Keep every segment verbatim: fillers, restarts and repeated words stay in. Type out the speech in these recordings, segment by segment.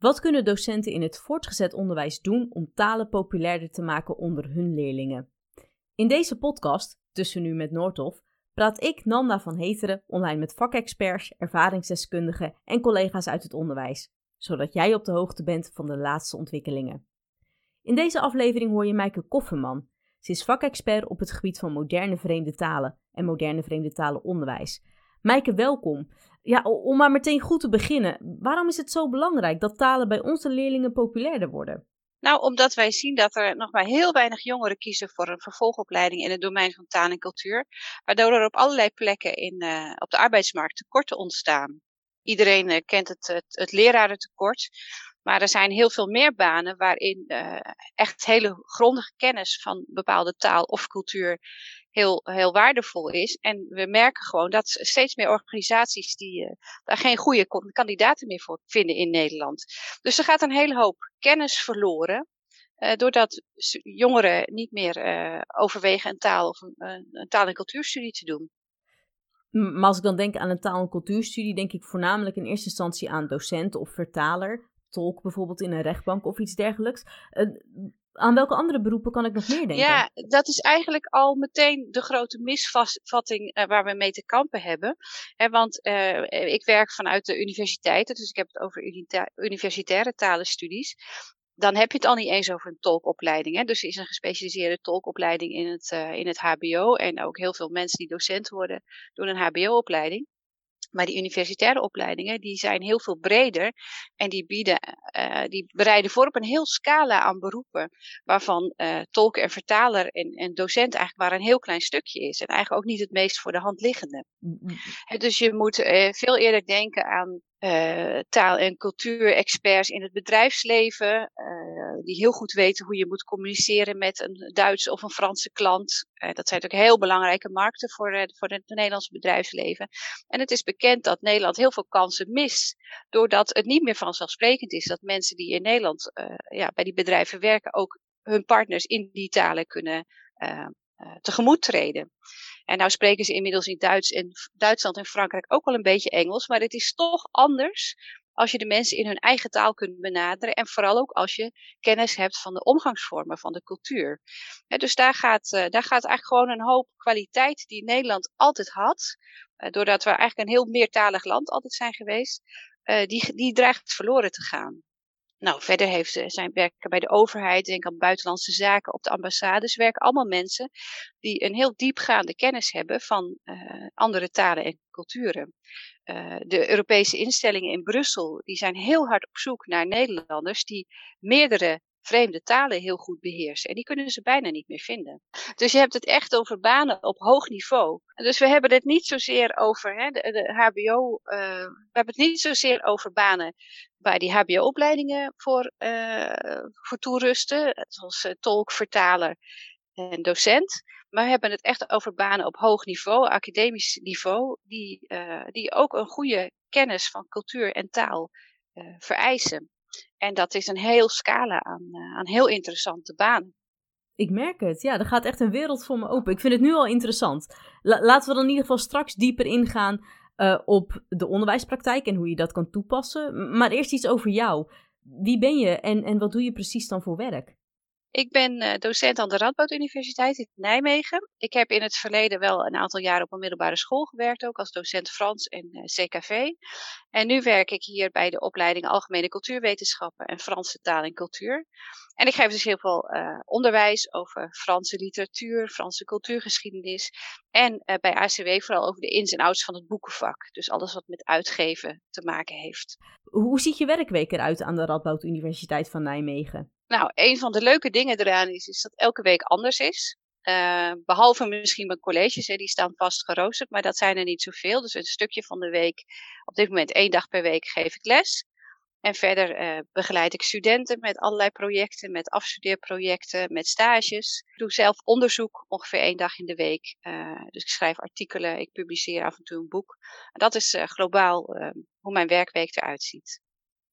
Wat kunnen docenten in het voortgezet onderwijs doen om talen populairder te maken onder hun leerlingen? In deze podcast, Tussen Nu met Noordhof, praat ik, Nanda van Heteren, online met vakexperts, ervaringsdeskundigen en collega's uit het onderwijs, zodat jij op de hoogte bent van de laatste ontwikkelingen. In deze aflevering hoor je Meike Kofferman. Ze is vakexpert op het gebied van moderne vreemde talen en moderne vreemde talenonderwijs. Meike, welkom. Ja, om maar meteen goed te beginnen. Waarom is het zo belangrijk dat talen bij onze leerlingen populairder worden? Nou, omdat wij zien dat er nog maar heel weinig jongeren kiezen voor een vervolgopleiding in het domein van taal en cultuur, waardoor er op allerlei plekken in, uh, op de arbeidsmarkt tekorten ontstaan. Iedereen uh, kent het, het, het lerarentekort, maar er zijn heel veel meer banen waarin uh, echt hele grondige kennis van bepaalde taal of cultuur heel, heel waardevol is. En we merken gewoon dat steeds meer organisaties die uh, daar geen goede kandidaten meer voor vinden in Nederland. Dus er gaat een hele hoop kennis verloren, uh, doordat jongeren niet meer uh, overwegen een taal of een, een taal- en cultuurstudie te doen. Maar als ik dan denk aan een taal- en cultuurstudie, denk ik voornamelijk in eerste instantie aan docent of vertaler, tolk bijvoorbeeld in een rechtbank of iets dergelijks. Uh, Aan welke andere beroepen kan ik nog meer denken? Ja, dat is eigenlijk al meteen de grote misvatting uh, waar we mee te kampen hebben. He, want uh, ik werk vanuit de universiteiten, dus ik heb het over unita- universitaire talenstudies. Dan heb je het al niet eens over een tolkopleiding. Hè? Dus er is een gespecialiseerde tolkopleiding in het, uh, in het hbo. En ook heel veel mensen die docent worden doen een hbo-opleiding. Maar die universitaire opleidingen, die zijn heel veel breder en die bieden, uh, die bereiden voor op een heel scala aan beroepen, waarvan uh, tolk en vertaler en, en docent eigenlijk maar een heel klein stukje is en eigenlijk ook niet het meest voor de hand liggende. Mm-hmm. Dus je moet uh, veel eerder denken aan uh, taal- en cultuurexperts in het bedrijfsleven, uh, die heel goed weten hoe je moet communiceren met een Duitse of een Franse klant. Uh, dat zijn natuurlijk heel belangrijke markten voor, uh, voor het Nederlandse bedrijfsleven. En het is bekend dat Nederland heel veel kansen mist, doordat het niet meer vanzelfsprekend is dat mensen die in Nederland uh, ja, bij die bedrijven werken ook hun partners in die talen kunnen uh, uh, tegemoet treden. En nou spreken ze inmiddels in Duits en, Duitsland en Frankrijk ook wel een beetje Engels, maar het is toch anders als je de mensen in hun eigen taal kunt benaderen en vooral ook als je kennis hebt van de omgangsvormen, van de cultuur. Ja, dus daar gaat, uh, daar gaat eigenlijk gewoon een hoop kwaliteit die Nederland altijd had, uh, doordat we eigenlijk een heel meertalig land altijd zijn geweest, uh, die, die dreigt verloren te gaan. Nou, verder heeft, zijn werken bij de overheid, denk aan buitenlandse zaken, op de ambassades, werken allemaal mensen die een heel diepgaande kennis hebben van uh, andere talen en culturen. Uh, de Europese instellingen in Brussel, die zijn heel hard op zoek naar Nederlanders die meerdere vreemde talen heel goed beheersen. En die kunnen ze bijna niet meer vinden. Dus je hebt het echt over banen op hoog niveau. Dus we hebben het niet zozeer over hè, de, de hbo... Uh, we hebben het niet zozeer over banen bij die hbo-opleidingen voor, uh, voor toerusten, zoals uh, tolk, vertaler en docent. Maar we hebben het echt over banen op hoog niveau, academisch niveau, die, uh, die ook een goede kennis van cultuur en taal uh, vereisen. En dat is een heel scala aan, aan heel interessante banen. Ik merk het, ja, er gaat echt een wereld voor me open. Ik vind het nu al interessant. La- laten we dan in ieder geval straks dieper ingaan uh, op de onderwijspraktijk en hoe je dat kan toepassen. Maar eerst iets over jou. Wie ben je en, en wat doe je precies dan voor werk? Ik ben uh, docent aan de Radboud Universiteit in Nijmegen. Ik heb in het verleden wel een aantal jaren op een middelbare school gewerkt, ook als docent Frans en uh, C K V. En nu werk ik hier bij de opleiding Algemene Cultuurwetenschappen en Franse Taal en Cultuur. En ik geef dus heel veel uh, onderwijs over Franse literatuur, Franse cultuurgeschiedenis. En uh, bij A C W vooral over de ins en outs van het boekenvak. Dus alles wat met uitgeven te maken heeft. Hoe ziet je werkweek eruit aan de Radboud Universiteit van Nijmegen? Nou, een van de leuke dingen eraan is, is dat elke week anders is. Uh, behalve misschien mijn colleges, hè, die staan vast geroosterd, maar dat zijn er niet zoveel. Dus een stukje van de week, op dit moment één dag per week geef ik les. En verder uh, begeleid ik studenten met allerlei projecten, met afstudeerprojecten, met stages. Ik doe zelf onderzoek ongeveer één dag in de week. Uh, dus ik schrijf artikelen, ik publiceer af en toe een boek. En dat is uh, globaal uh, hoe mijn werkweek eruit ziet.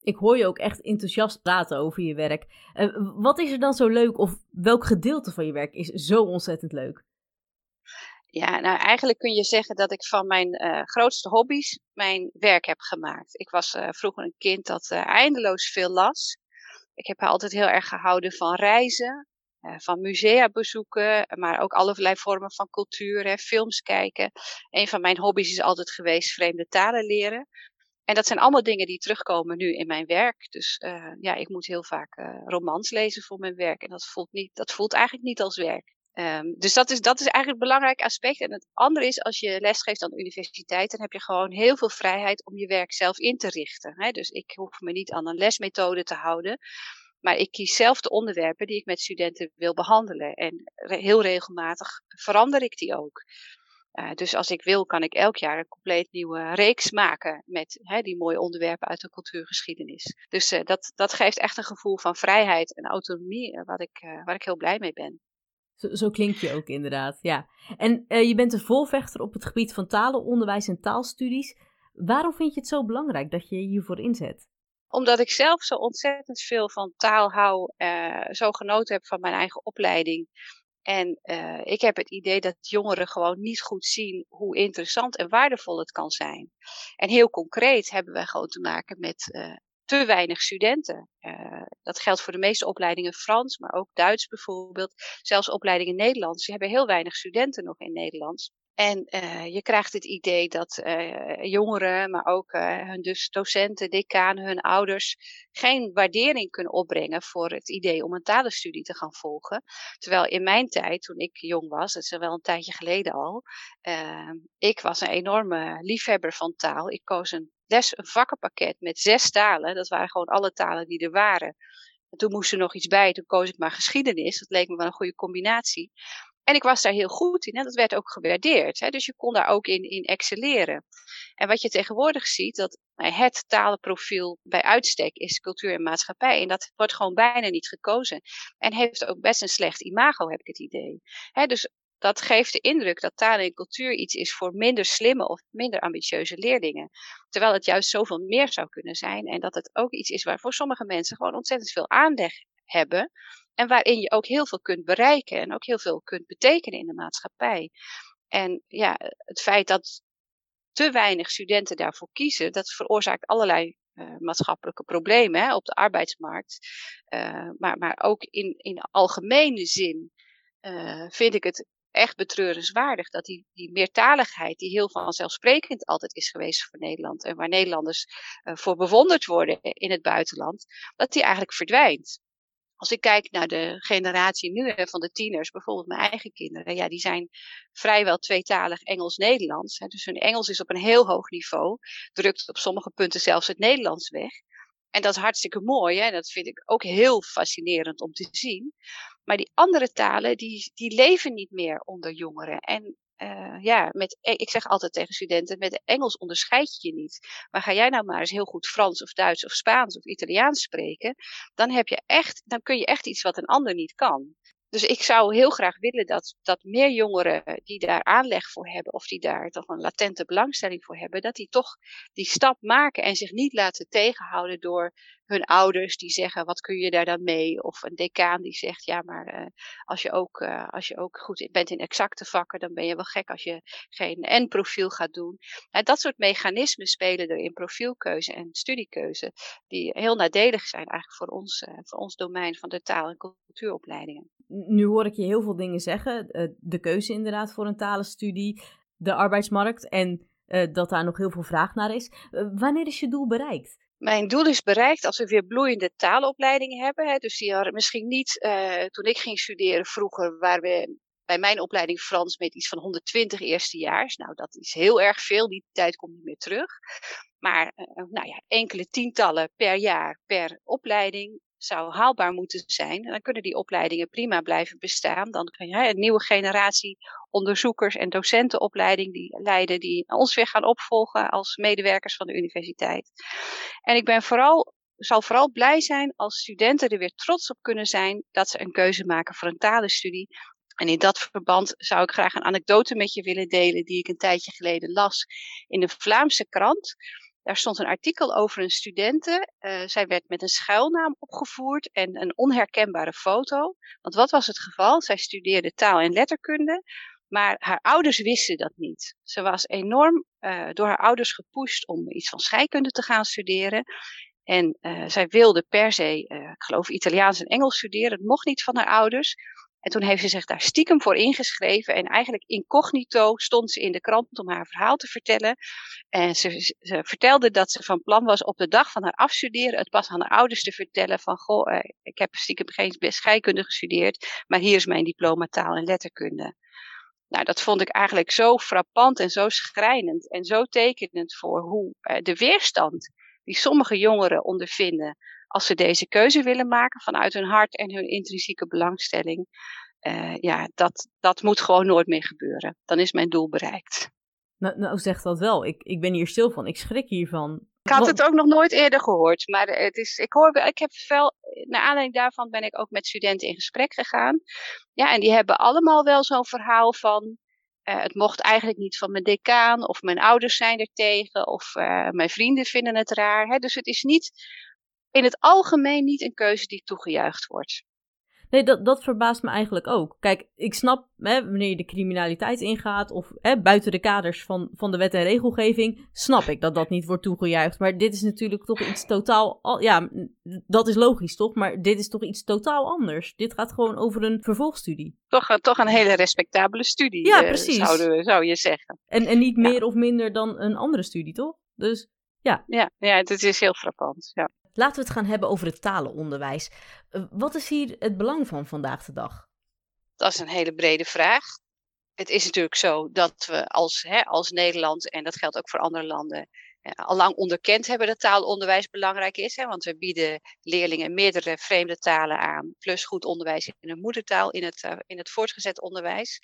Ik hoor je ook echt enthousiast praten over je werk. Uh, wat is er dan zo leuk of welk gedeelte van je werk is zo ontzettend leuk? Ja, nou eigenlijk kun je zeggen dat ik van mijn uh, grootste hobby's mijn werk heb gemaakt. Ik was uh, vroeger een kind dat uh, eindeloos veel las. Ik heb altijd heel erg gehouden van reizen, uh, van musea bezoeken, maar ook allerlei vormen van cultuur, hè, films kijken. Een van mijn hobby's is altijd geweest vreemde talen leren. En dat zijn allemaal dingen die terugkomen nu in mijn werk. Dus uh, ja, ik moet heel vaak uh, romans lezen voor mijn werk. En dat voelt, niet, dat voelt eigenlijk niet als werk. Um, dus dat is, dat is eigenlijk een belangrijk aspect. En het andere is, als je lesgeeft aan de universiteit, dan heb je gewoon heel veel vrijheid om je werk zelf in te richten. Hè? Dus ik hoef me niet aan een lesmethode te houden. Maar ik kies zelf de onderwerpen die ik met studenten wil behandelen. En re- heel regelmatig verander ik die ook. Uh, dus als ik wil, kan ik elk jaar een compleet nieuwe reeks maken met hè, die mooie onderwerpen uit de cultuurgeschiedenis. Dus uh, dat, dat geeft echt een gevoel van vrijheid en autonomie uh, wat ik, uh, waar ik heel blij mee ben. Zo, zo klink je ook inderdaad, ja. En uh, je bent een volvechter op het gebied van talenonderwijs en taalstudies. Waarom vind je het zo belangrijk dat je je hiervoor inzet? Omdat ik zelf zo ontzettend veel van taal hou, uh, zo genoten heb van mijn eigen opleiding. En uh, ik heb het idee dat jongeren gewoon niet goed zien hoe interessant en waardevol het kan zijn. En heel concreet hebben wij gewoon te maken met uh, te weinig studenten. Uh, dat geldt voor de meeste opleidingen Frans, maar ook Duits bijvoorbeeld. Zelfs opleidingen Nederlands. Die hebben heel weinig studenten nog in Nederlands. En uh, je krijgt het idee dat uh, jongeren, maar ook uh, hun dus docenten, decanen, hun ouders geen waardering kunnen opbrengen voor het idee om een talenstudie te gaan volgen. Terwijl in mijn tijd, toen ik jong was, dat is wel een tijdje geleden al, uh, ik was een enorme liefhebber van taal. Ik koos een les, een vakkenpakket met zes talen. Dat waren gewoon alle talen die er waren. En toen moest er nog iets bij, toen koos ik maar geschiedenis. Dat leek me wel een goede combinatie. En ik was daar heel goed in en dat werd ook gewaardeerd. Hè? Dus je kon daar ook in, in excelleren. En wat je tegenwoordig ziet, dat het talenprofiel bij uitstek is cultuur en maatschappij. En dat wordt gewoon bijna niet gekozen. En heeft ook best een slecht imago, heb ik het idee. Hè? Dus dat geeft de indruk dat taal en cultuur iets is voor minder slimme of minder ambitieuze leerlingen. Terwijl het juist zoveel meer zou kunnen zijn. En dat het ook iets is waarvoor sommige mensen gewoon ontzettend veel aanleg hebben. En waarin je ook heel veel kunt bereiken en ook heel veel kunt betekenen in de maatschappij. En ja, het feit dat te weinig studenten daarvoor kiezen, dat veroorzaakt allerlei uh, maatschappelijke problemen hè, op de arbeidsmarkt. Uh, maar, maar ook in, in algemene zin uh, vind ik het echt betreurenswaardig dat die, die meertaligheid, die heel vanzelfsprekend altijd is geweest voor Nederland en waar Nederlanders uh, voor bewonderd worden in het buitenland, dat die eigenlijk verdwijnt. Als ik kijk naar de generatie nu van de tieners, bijvoorbeeld mijn eigen kinderen. Ja, die zijn vrijwel tweetalig Engels-Nederlands. Dus hun Engels is op een heel hoog niveau. Drukt op sommige punten zelfs het Nederlands weg. En dat is hartstikke mooi. Hè? Dat vind ik ook heel fascinerend om te zien. Maar die andere talen, die, die leven niet meer onder jongeren. En uh, ja, met, ik zeg altijd tegen studenten, met Engels onderscheid je je niet. Maar ga jij nou maar eens heel goed Frans of Duits of Spaans of Italiaans spreken, dan, heb je echt, dan kun je echt iets wat een ander niet kan. Dus ik zou heel graag willen dat, dat meer jongeren die daar aanleg voor hebben of die daar toch een latente belangstelling voor hebben, dat die toch die stap maken en zich niet laten tegenhouden door hun ouders die zeggen wat kun je daar dan mee of een decaan die zegt ja maar uh, als, je ook, uh, als je ook goed bent in exacte vakken dan ben je wel gek als je geen en-profiel gaat doen. Nou, dat soort mechanismen spelen er in profielkeuze en studiekeuze die heel nadelig zijn eigenlijk voor ons, uh, voor ons domein van de taal- en cultuuropleidingen. Nu hoor ik je heel veel dingen zeggen. De keuze inderdaad voor een talenstudie, de arbeidsmarkt en dat daar nog heel veel vraag naar is. Wanneer is je doel bereikt? Mijn doel is bereikt als we weer bloeiende taalopleidingen hebben. Hè. Dus die hadden misschien niet, uh, toen ik ging studeren vroeger, waar we bij mijn opleiding Frans met iets van honderdtwintig eerstejaars. Nou, dat is heel erg veel. Die tijd komt niet meer terug. Maar uh, nou ja, enkele tientallen per jaar per opleiding zou haalbaar moeten zijn. En dan kunnen die opleidingen prima blijven bestaan. Dan kan je een nieuwe generatie onderzoekers en docentenopleiding die leiden, die ons weer gaan opvolgen als medewerkers van de universiteit. En ik ben vooral, zal vooral blij zijn als studenten er weer trots op kunnen zijn dat ze een keuze maken voor een talenstudie. En in dat verband zou ik graag een anekdote met je willen delen die ik een tijdje geleden las in de Vlaamse krant. Daar stond een artikel over een studente. Uh, zij werd met een schuilnaam opgevoerd en een onherkenbare foto. Want wat was het geval? Zij studeerde taal en letterkunde. Maar haar ouders wisten dat niet. Ze was enorm uh, door haar ouders gepusht om iets van scheikunde te gaan studeren. En uh, zij wilde per se, uh, ik geloof, Italiaans en Engels studeren. Dat mocht niet van haar ouders. En toen heeft ze zich daar stiekem voor ingeschreven. En eigenlijk incognito stond ze in de krant om haar verhaal te vertellen. En ze, ze vertelde dat ze van plan was op de dag van haar afstuderen het pas aan haar ouders te vertellen van... Goh, uh, ik heb stiekem geen scheikunde gestudeerd, maar hier is mijn diploma taal en letterkunde. Nou, dat vond ik eigenlijk zo frappant en zo schrijnend en zo tekenend voor hoe uh, de weerstand die sommige jongeren ondervinden als ze deze keuze willen maken vanuit hun hart en hun intrinsieke belangstelling. Uh, ja, dat, dat moet gewoon nooit meer gebeuren. Dan is mijn doel bereikt. Nou, nou zeg dat wel. Ik, ik ben hier stil van. Ik schrik hiervan. Ik had het ook nog nooit eerder gehoord. Maar het is, ik hoor, ik heb wel, naar aanleiding daarvan ben ik ook met studenten in gesprek gegaan. Ja, en die hebben allemaal wel zo'n verhaal van... Uh, het mocht eigenlijk niet van mijn decaan, of mijn ouders zijn er tegen, of uh, mijn vrienden vinden het raar. Hè? Dus het is niet, in het algemeen niet een keuze die toegejuicht wordt. Nee, dat, dat verbaast me eigenlijk ook. Kijk, ik snap, hè, wanneer je de criminaliteit ingaat, of hè, buiten de kaders van, van de wet en regelgeving, snap ik dat dat niet wordt toegejuicht. Maar dit is natuurlijk toch iets totaal, al, ja, dat is logisch toch, maar dit is toch iets totaal anders. Dit gaat gewoon over een vervolgstudie. Toch, toch een hele respectabele studie, ja, precies. Zouden we, zou je zeggen. En, en niet meer ja. of minder dan een andere studie, toch? Dus ja. Ja, ja, het is heel frappant, ja. Laten we het gaan hebben over het talenonderwijs. Wat is hier het belang van vandaag de dag? Dat is een hele brede vraag. Het is natuurlijk zo dat we als, hè, als Nederland, en dat geldt ook voor andere landen, allang onderkend hebben dat taalonderwijs belangrijk is. Hè, want we bieden leerlingen meerdere vreemde talen aan, plus goed onderwijs in hun moedertaal, in het, uh, in het voortgezet onderwijs.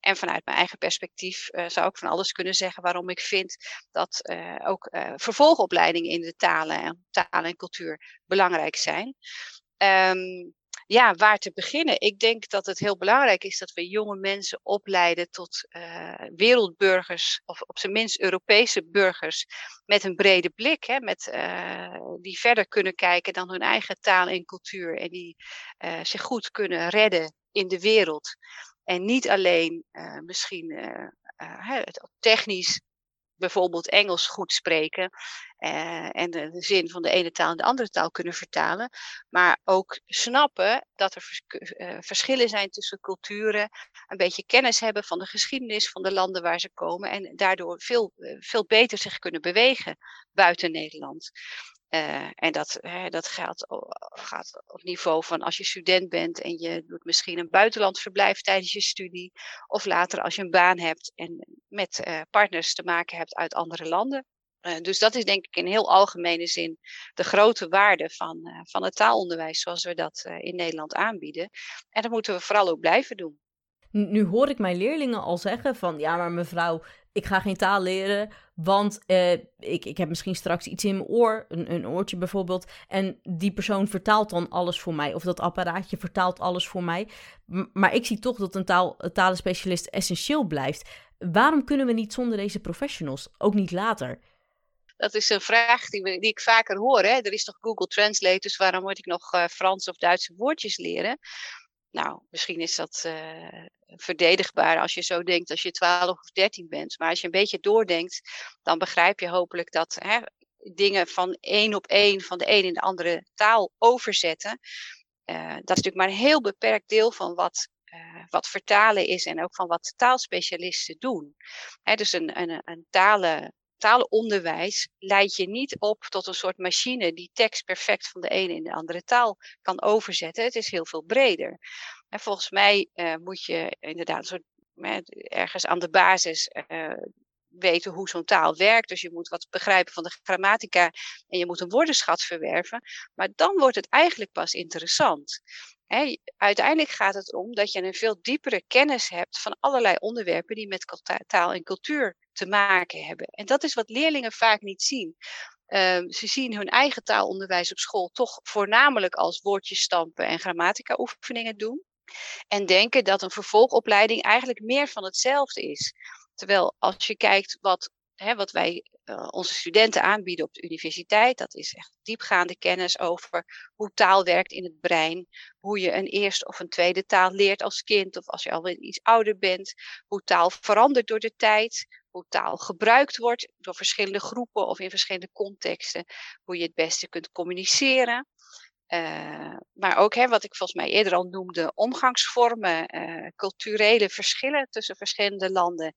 En vanuit mijn eigen perspectief uh, zou ik van alles kunnen zeggen waarom ik vind dat uh, ook uh, vervolgopleidingen in de talen en, talen en cultuur belangrijk zijn. Um, Ja, waar te beginnen? Ik denk dat het heel belangrijk is dat we jonge mensen opleiden tot uh, wereldburgers, of op zijn minst Europese burgers, met een brede blik. Hè, met, uh, die verder kunnen kijken dan hun eigen taal en cultuur en die uh, zich goed kunnen redden in de wereld. En niet alleen uh, misschien uh, uh, technisch bijvoorbeeld Engels goed spreken eh, en de, de zin van de ene taal in de andere taal kunnen vertalen, maar ook snappen dat er vers, uh, verschillen zijn tussen culturen, een beetje kennis hebben van de geschiedenis van de landen waar ze komen en daardoor veel, veel beter zich kunnen bewegen buiten Nederland. Uh, en dat, hè, dat gaat, gaat op niveau van als je student bent en je doet misschien een buitenlandverblijf tijdens je studie. Of later als je een baan hebt en met uh, partners te maken hebt uit andere landen. Uh, dus dat is denk ik in heel algemene zin de grote waarde van, uh, van het taalonderwijs zoals we dat uh, in Nederland aanbieden. En dat moeten we vooral ook blijven doen. Nu hoor ik mijn leerlingen al zeggen van, ja, maar mevrouw, ik ga geen taal leren, want eh, ik, ik heb misschien straks iets in mijn oor, een, een oortje bijvoorbeeld, en die persoon vertaalt dan alles voor mij, of dat apparaatje vertaalt alles voor mij. M- maar ik zie toch dat een, taal, een talenspecialist essentieel blijft. Waarom kunnen we niet zonder deze professionals, ook niet later? Dat is een vraag die, we, die ik vaker hoor, hè? Er is toch Google Translate, dus waarom moet ik nog uh, Frans of Duitse woordjes leren? Nou, misschien is dat uh, verdedigbaar als je zo denkt als je twaalf of dertien bent. Maar als je een beetje doordenkt, dan begrijp je hopelijk dat hè, dingen van één op één, van de een in de andere taal overzetten. Uh, dat is natuurlijk maar een heel beperkt deel van wat, uh, wat vertalen is en ook van wat taalspecialisten doen. Hè, dus een, een, een talen... Talenonderwijs leidt je niet op tot een soort machine die tekst perfect van de ene in de andere taal kan overzetten. Het is heel veel breder. En volgens mij uh, moet je inderdaad een soort, uh, ergens aan de basis uh, weten hoe zo'n taal werkt. Dus je moet wat begrijpen van de grammatica en je moet een woordenschat verwerven. Maar dan wordt het eigenlijk pas interessant. He, uiteindelijk gaat het om dat je een veel diepere kennis hebt van allerlei onderwerpen die met taal en cultuur te maken hebben. En dat is wat leerlingen vaak niet zien. Um, ze zien hun eigen taalonderwijs op school toch voornamelijk als woordjes stampen en grammatica oefeningen doen. En denken dat een vervolgopleiding eigenlijk meer van hetzelfde is. Terwijl als je kijkt wat hè, wat wij uh, onze studenten aanbieden op de universiteit, dat is echt diepgaande kennis over hoe taal werkt in het brein, hoe je een eerste of een tweede taal leert als kind of als je al iets ouder bent, hoe taal verandert door de tijd, hoe taal gebruikt wordt door verschillende groepen of in verschillende contexten, hoe je het beste kunt communiceren. Uh, maar ook hè, wat ik volgens mij eerder al noemde, omgangsvormen, uh, culturele verschillen tussen verschillende landen.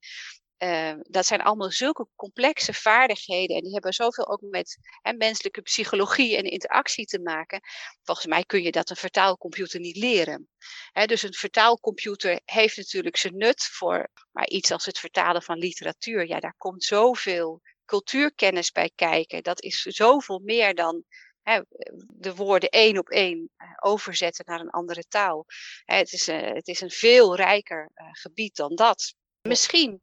Uh, dat zijn allemaal zulke complexe vaardigheden en die hebben zoveel ook met hè, menselijke psychologie en interactie te maken. Volgens mij kun je dat een vertaalcomputer niet leren. Hè, dus een vertaalcomputer heeft natuurlijk zijn nut voor, maar iets als het vertalen van literatuur, ja, daar komt zoveel cultuurkennis bij kijken. Dat is zoveel meer dan de woorden één op één overzetten naar een andere taal. Het is een, het is een veel rijker gebied dan dat. Misschien,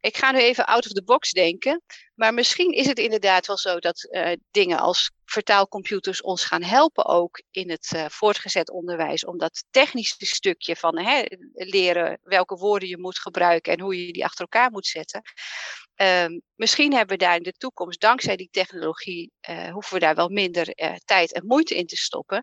ik ga nu even out of the box denken, maar misschien is het inderdaad wel zo dat uh, dingen als vertaalcomputers ons gaan helpen ook in het uh, voortgezet onderwijs. Om dat technische stukje van hè, leren welke woorden je moet gebruiken en hoe je die achter elkaar moet zetten. Um, misschien hebben we daar in de toekomst, dankzij die technologie, uh, hoeven we daar wel minder uh, tijd en moeite in te stoppen.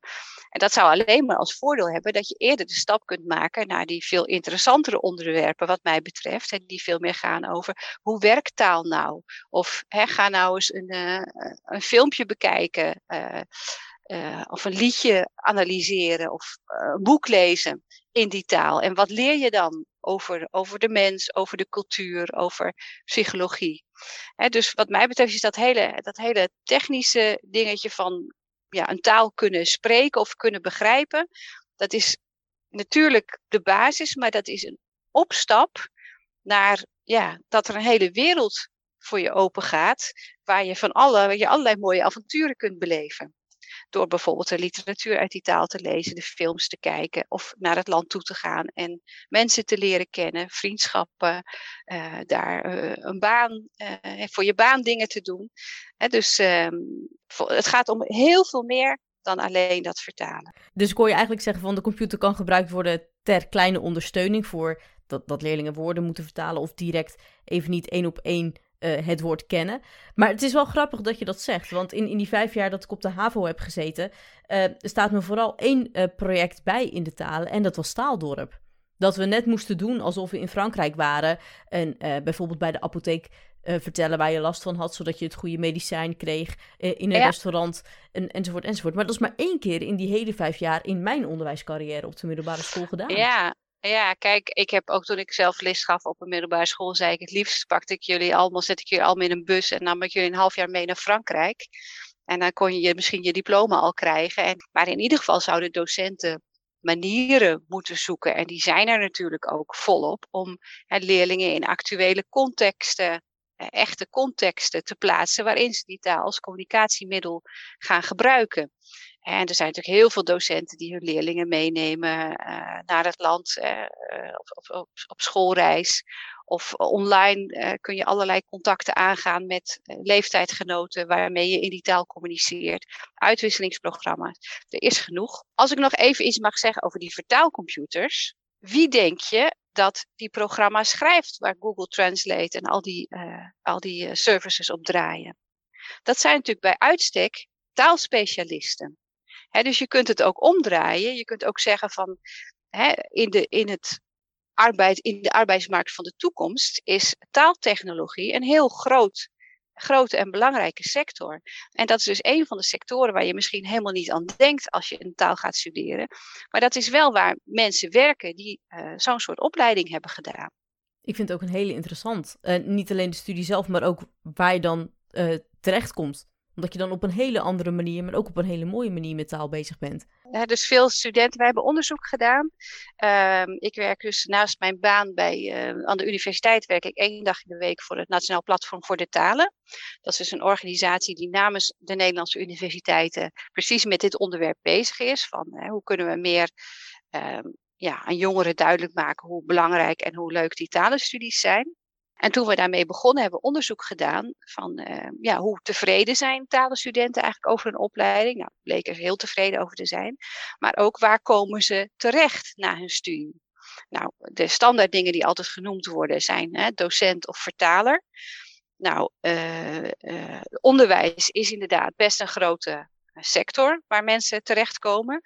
En dat zou alleen maar als voordeel hebben dat je eerder de stap kunt maken naar die veel interessantere onderwerpen wat mij betreft. En die veel meer gaan over hoe werkt taal nou? Of hè, ga nou eens een, uh, een filmpje bekijken uh, uh, of een liedje analyseren of uh, een boek lezen in die taal. En wat leer je dan? Over, over de mens, over de cultuur, over psychologie. He, dus wat mij betreft is dat hele, dat hele technische dingetje van ja, een taal kunnen spreken of kunnen begrijpen. Dat is natuurlijk de basis, maar dat is een opstap naar ja, dat er een hele wereld voor je open gaat. Waar je van alle, waar je allerlei mooie avonturen kunt beleven. Door bijvoorbeeld de literatuur uit die taal te lezen, de films te kijken of naar het land toe te gaan en mensen te leren kennen, vriendschappen, uh, daar uh, een baan, uh, voor je baan dingen te doen. He, dus um, voor, het gaat om heel veel meer dan alleen dat vertalen. Dus ik hoor je eigenlijk zeggen van de computer kan gebruikt worden ter kleine ondersteuning voor dat, dat leerlingen woorden moeten vertalen of direct even niet één op één Uh, het woord kennen. Maar het is wel grappig dat je dat zegt. Want in, in die vijf jaar dat ik op de HAVO heb gezeten, Uh, staat me vooral één uh, project bij in de talen. En dat was Taaldorp. Dat we net moesten doen alsof we in Frankrijk waren. En uh, bijvoorbeeld bij de apotheek uh, vertellen waar je last van had, zodat je het goede medicijn kreeg. Uh, in een ja. restaurant. En, enzovoort, enzovoort. Maar dat is maar één keer in die hele vijf jaar in mijn onderwijscarrière op de middelbare school gedaan. Ja. Ja, kijk, ik heb ook toen ik zelf les gaf op een middelbare school, zei ik het liefst pakte ik jullie allemaal, zet ik jullie allemaal in een bus en nam ik jullie een half jaar mee naar Frankrijk. En dan kon je misschien je diploma al krijgen. En, maar in ieder geval zouden docenten manieren moeten zoeken. En die zijn er natuurlijk ook volop om hè, leerlingen in actuele contexten, echte contexten te plaatsen waarin ze die taal als communicatiemiddel gaan gebruiken. En er zijn natuurlijk heel veel docenten die hun leerlingen meenemen uh, naar het land uh, op, op, op schoolreis. Of online uh, kun je allerlei contacten aangaan met uh, leeftijdgenoten waarmee je in die taal communiceert. Uitwisselingsprogramma's, er is genoeg. Als ik nog even iets mag zeggen over die vertaalcomputers. Wie denk je dat die programma's schrijft waar Google Translate en al die, uh, al die services op draaien? Dat zijn natuurlijk bij uitstek taalspecialisten. He, dus je kunt het ook omdraaien. Je kunt ook zeggen van he, in, de, in, het arbeid, in de arbeidsmarkt van de toekomst is taaltechnologie een heel groot, grote en belangrijke sector. En dat is dus een van de sectoren waar je misschien helemaal niet aan denkt als je een taal gaat studeren. Maar dat is wel waar mensen werken die uh, zo'n soort opleiding hebben gedaan. Ik vind het ook een hele interessant. Uh, niet alleen de studie zelf, maar ook waar je dan uh, terechtkomt. Omdat je dan op een hele andere manier, maar ook op een hele mooie manier met taal bezig bent. Ja, dus veel studenten, wij hebben onderzoek gedaan. Uh, ik werk dus naast mijn baan bij, uh, aan de universiteit werk ik één dag in de week voor het Nationaal Platform voor de Talen. Dat is dus een organisatie die namens de Nederlandse universiteiten precies met dit onderwerp bezig is. Van uh, hoe kunnen we meer uh, ja, aan jongeren duidelijk maken hoe belangrijk en hoe leuk die talenstudies zijn. En toen we daarmee begonnen hebben we onderzoek gedaan van uh, ja, hoe tevreden zijn talenstudenten eigenlijk over hun opleiding. Nou, bleek er heel tevreden over te zijn. Maar ook waar komen ze terecht na hun studie? Nou, de standaard dingen die altijd genoemd worden zijn hè, docent of vertaler. Nou, uh, uh, onderwijs is inderdaad best een grote sector waar mensen terechtkomen.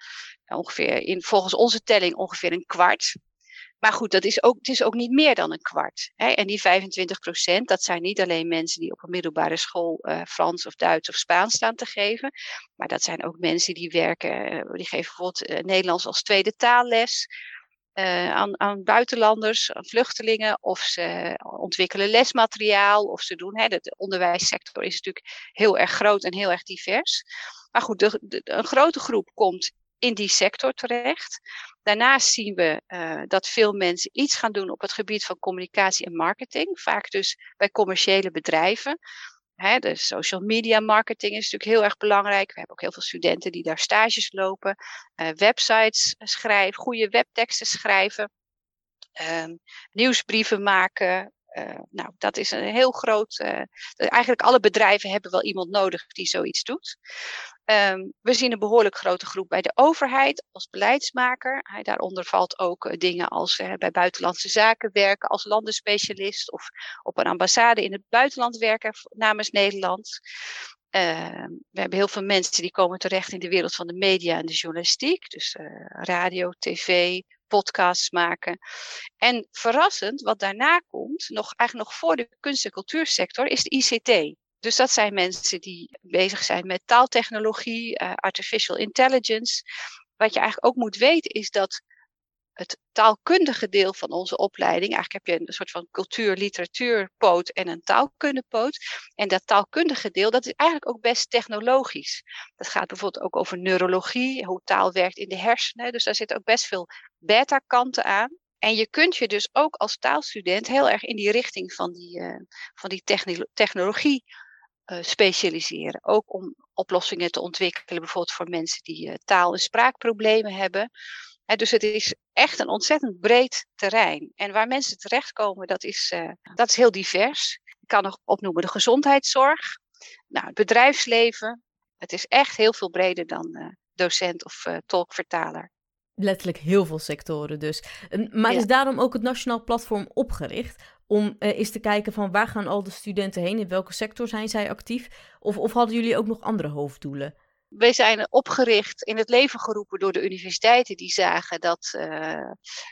Ongeveer in, volgens onze telling ongeveer een kwart. Maar goed, dat is ook, het is ook niet meer dan een kwart. Hè? En die vijfentwintig procent, dat zijn niet alleen mensen die op een middelbare school uh, Frans of Duits of Spaans staan te geven. Maar dat zijn ook mensen die werken, uh, die geven bijvoorbeeld uh, Nederlands als tweede taalles. Uh, aan, aan buitenlanders, aan vluchtelingen, of ze ontwikkelen lesmateriaal, of ze doen, hè, de onderwijssector is natuurlijk heel erg groot en heel erg divers. Maar goed, de, de, een grote groep komt in die sector terecht. Daarnaast zien we uh, dat veel mensen iets gaan doen op het gebied van communicatie en marketing, vaak dus bij commerciële bedrijven. Hè, de social media marketing is natuurlijk heel erg belangrijk. We hebben ook heel veel studenten die daar stages lopen. Uh, websites schrijven, goede webteksten schrijven. Um, nieuwsbrieven maken. Uh, nou, dat is een heel groot... Uh, eigenlijk alle bedrijven hebben wel iemand nodig die zoiets doet. Um, we zien een behoorlijk grote groep bij de overheid als beleidsmaker. Hij, daaronder valt ook uh, dingen als uh, bij buitenlandse zaken werken als landenspecialist of op een ambassade in het buitenland werken namens Nederland. Uh, we hebben heel veel mensen die komen terecht in de wereld van de media en de journalistiek. Dus uh, radio, tv, podcasts maken. En verrassend, wat daarna komt, nog, eigenlijk nog voor de kunst- en cultuursector, is de I C T. Dus dat zijn mensen die bezig zijn met taaltechnologie, uh, artificial intelligence. Wat je eigenlijk ook moet weten is dat het taalkundige deel van onze opleiding... Eigenlijk heb je een soort van cultuur-literatuurpoot en een taalkundepoot. En dat taalkundige deel, dat is eigenlijk ook best technologisch. Dat gaat bijvoorbeeld ook over neurologie, hoe taal werkt in de hersenen. Dus daar zitten ook best veel beta-kanten aan. En je kunt je dus ook als taalstudent heel erg in die richting van die, uh, van die techni- technologie uh, specialiseren. Ook om oplossingen te ontwikkelen, bijvoorbeeld voor mensen die uh, taal- en spraakproblemen hebben. En dus het is echt een ontzettend breed terrein. En waar mensen terechtkomen, dat is, uh, dat is heel divers. Ik kan nog opnoemen de gezondheidszorg, nou, het bedrijfsleven. Het is echt heel veel breder dan uh, docent of uh, tolkvertaler. Letterlijk heel veel sectoren dus. Maar is ja. daarom ook het Nationaal Platform opgericht? Om uh, eens te kijken van waar gaan al de studenten heen? In welke sector zijn zij actief? Of, of hadden jullie ook nog andere hoofddoelen? We zijn opgericht, in het leven geroepen door de universiteiten. Die zagen dat, uh,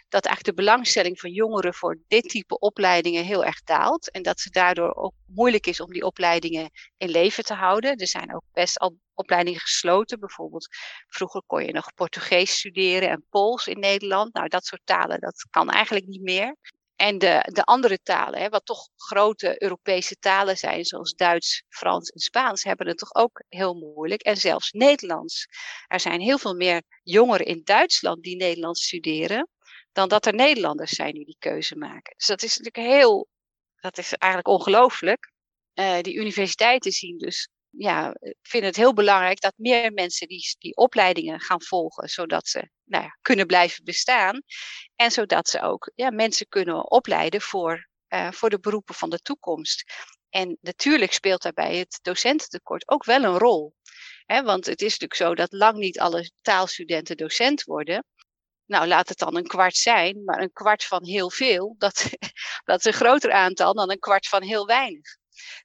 dat eigenlijk de belangstelling van jongeren voor dit type opleidingen heel erg daalt. En dat het daardoor ook moeilijk is om die opleidingen in leven te houden. Er zijn ook best al opleidingen gesloten. Bijvoorbeeld vroeger kon je nog Portugees studeren en Pools in Nederland. Nou, dat soort talen, dat kan eigenlijk niet meer. En de, de andere talen, hè, wat toch grote Europese talen zijn, zoals Duits, Frans en Spaans, hebben het toch ook heel moeilijk. En zelfs Nederlands. Er zijn heel veel meer jongeren in Duitsland die Nederlands studeren, dan dat er Nederlanders zijn die die keuze maken. Dus dat is natuurlijk heel, dat is eigenlijk ongelooflijk. Uh, die universiteiten zien dus, ja, vinden het heel belangrijk dat meer mensen die, die opleidingen gaan volgen, zodat ze nou ja, kunnen blijven bestaan. En zodat ze ook ja, mensen kunnen opleiden voor, uh, voor de beroepen van de toekomst. En natuurlijk speelt daarbij het docententekort ook wel een rol. Hè, want het is natuurlijk zo dat lang niet alle taalstudenten docent worden. Nou, laat het dan een kwart zijn, maar een kwart van heel veel, dat, dat is een groter aantal dan een kwart van heel weinig.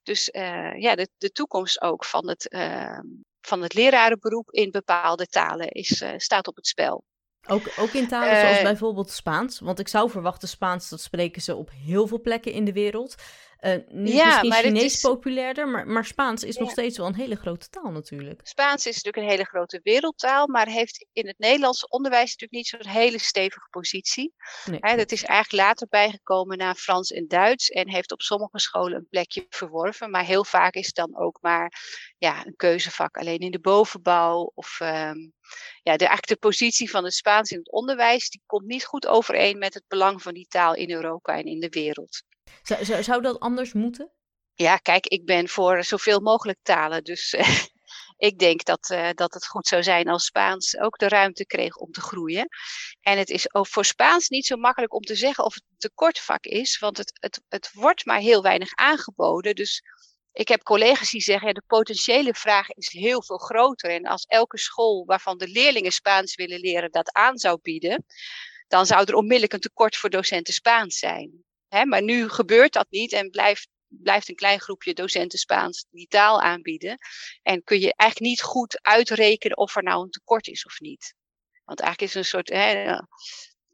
Dus uh, ja, de, de toekomst ook van het, uh, van het lerarenberoep in bepaalde talen is, uh, staat op het spel. Ook, ook in talen uh, zoals bijvoorbeeld Spaans? Want ik zou verwachten, Spaans, dat spreken ze op heel veel plekken in de wereld. Uh, niet ja, misschien maar Chinees is populairder, maar, maar Spaans is ja. nog steeds wel een hele grote taal natuurlijk. Spaans is natuurlijk een hele grote wereldtaal, maar heeft in het Nederlandse onderwijs natuurlijk niet zo'n hele stevige positie. Nee. He, dat is eigenlijk later bijgekomen na Frans en Duits en heeft op sommige scholen een plekje verworven, maar heel vaak is het dan ook maar ja, een keuzevak alleen in de bovenbouw of... Um, Ja, de, eigenlijk de positie van het Spaans in het onderwijs, die komt niet goed overeen met het belang van die taal in Europa en in de wereld. Zou, zou, zou dat anders moeten? Ja, kijk, ik ben voor zoveel mogelijk talen. Dus uh, ik denk dat, uh, dat het goed zou zijn als Spaans ook de ruimte kreeg om te groeien. En het is ook voor Spaans niet zo makkelijk om te zeggen of het een tekortvak is, want het, het, het wordt maar heel weinig aangeboden. Dus... Ik heb collega's die zeggen, ja, de potentiële vraag is heel veel groter. En als elke school waarvan de leerlingen Spaans willen leren dat aan zou bieden, dan zou er onmiddellijk een tekort voor docenten Spaans zijn. Hè, maar nu gebeurt dat niet en blijft blijft een klein groepje docenten Spaans die taal aanbieden. En kun je eigenlijk niet goed uitrekenen of er nou een tekort is of niet. Want eigenlijk is er een soort hè,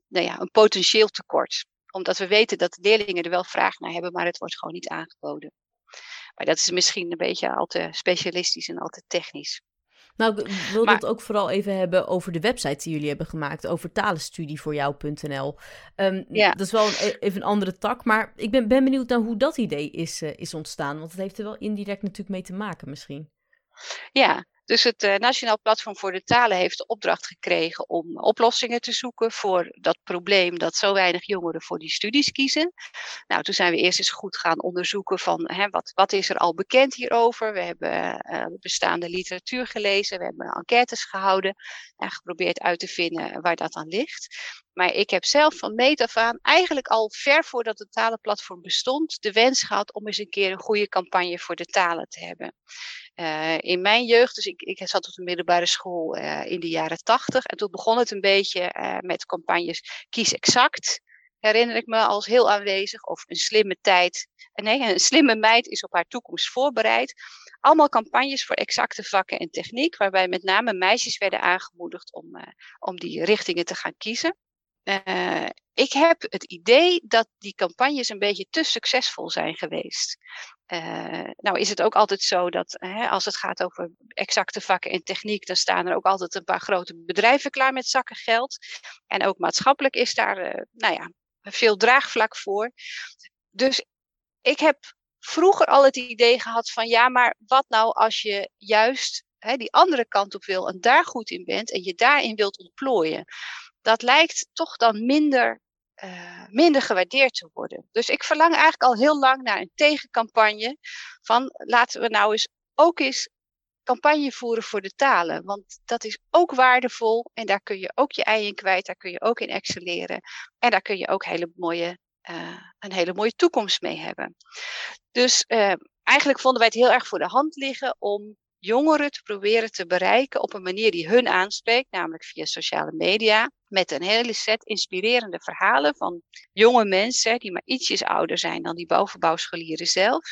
nou ja, een potentieel tekort. Omdat we weten dat de leerlingen er wel vraag naar hebben, maar het wordt gewoon niet aangeboden. Maar dat is misschien een beetje al te specialistisch en al te technisch. Nou, ik wil maar, het ook vooral even hebben over de website die jullie hebben gemaakt. Over talenstudievoorjou punt n l. Um, ja. Dat is wel een, even een andere tak. Maar ik ben, ben benieuwd naar hoe dat idee is, uh, is ontstaan. Want het heeft er wel indirect natuurlijk mee te maken misschien. Ja, dus het uh, Nationaal Platform voor de Talen heeft de opdracht gekregen om oplossingen te zoeken voor dat probleem dat zo weinig jongeren voor die studies kiezen. Nou, toen zijn we eerst eens goed gaan onderzoeken van hè, wat, wat is er al bekend hierover. We hebben uh, bestaande literatuur gelezen, we hebben enquêtes gehouden en geprobeerd uit te vinden waar dat aan ligt. Maar ik heb zelf van meet af aan, eigenlijk al ver voordat het talenplatform bestond, de wens gehad om eens een keer een goede campagne voor de talen te hebben. Uh, in mijn jeugd, dus ik, ik zat op de middelbare school uh, in de jaren tachtig. En toen begon het een beetje uh, met campagnes Kies Exact. Herinner ik me als heel aanwezig. Of een slimme tijd. Nee, een slimme meid is op haar toekomst voorbereid. Allemaal campagnes voor exacte vakken en techniek. Waarbij met name meisjes werden aangemoedigd om, uh, om die richtingen te gaan kiezen. Uh, ik heb het idee dat die campagnes een beetje te succesvol zijn geweest. Uh, nou is het ook altijd zo dat hè, als het gaat over exacte vakken en techniek, dan staan er ook altijd een paar grote bedrijven klaar met zakken geld. En ook maatschappelijk is daar uh, nou ja, veel draagvlak voor. Dus ik heb vroeger al het idee gehad van ja, maar wat nou als je juist hè, die andere kant op wil en daar goed in bent en je daarin wilt ontplooien. Dat lijkt toch dan minder, uh, minder gewaardeerd te worden. Dus ik verlang eigenlijk al heel lang naar een tegencampagne van laten we nou eens ook eens campagne voeren voor de talen. Want dat is ook waardevol en daar kun je ook je ei in kwijt, daar kun je ook in excelleren. En daar kun je ook hele mooie, uh, een hele mooie toekomst mee hebben. Dus uh, eigenlijk vonden wij het heel erg voor de hand liggen om jongeren te proberen te bereiken op een manier die hun aanspreekt, namelijk via sociale media, met een hele set inspirerende verhalen van jonge mensen die maar ietsjes ouder zijn dan die bovenbouwscholieren zelf.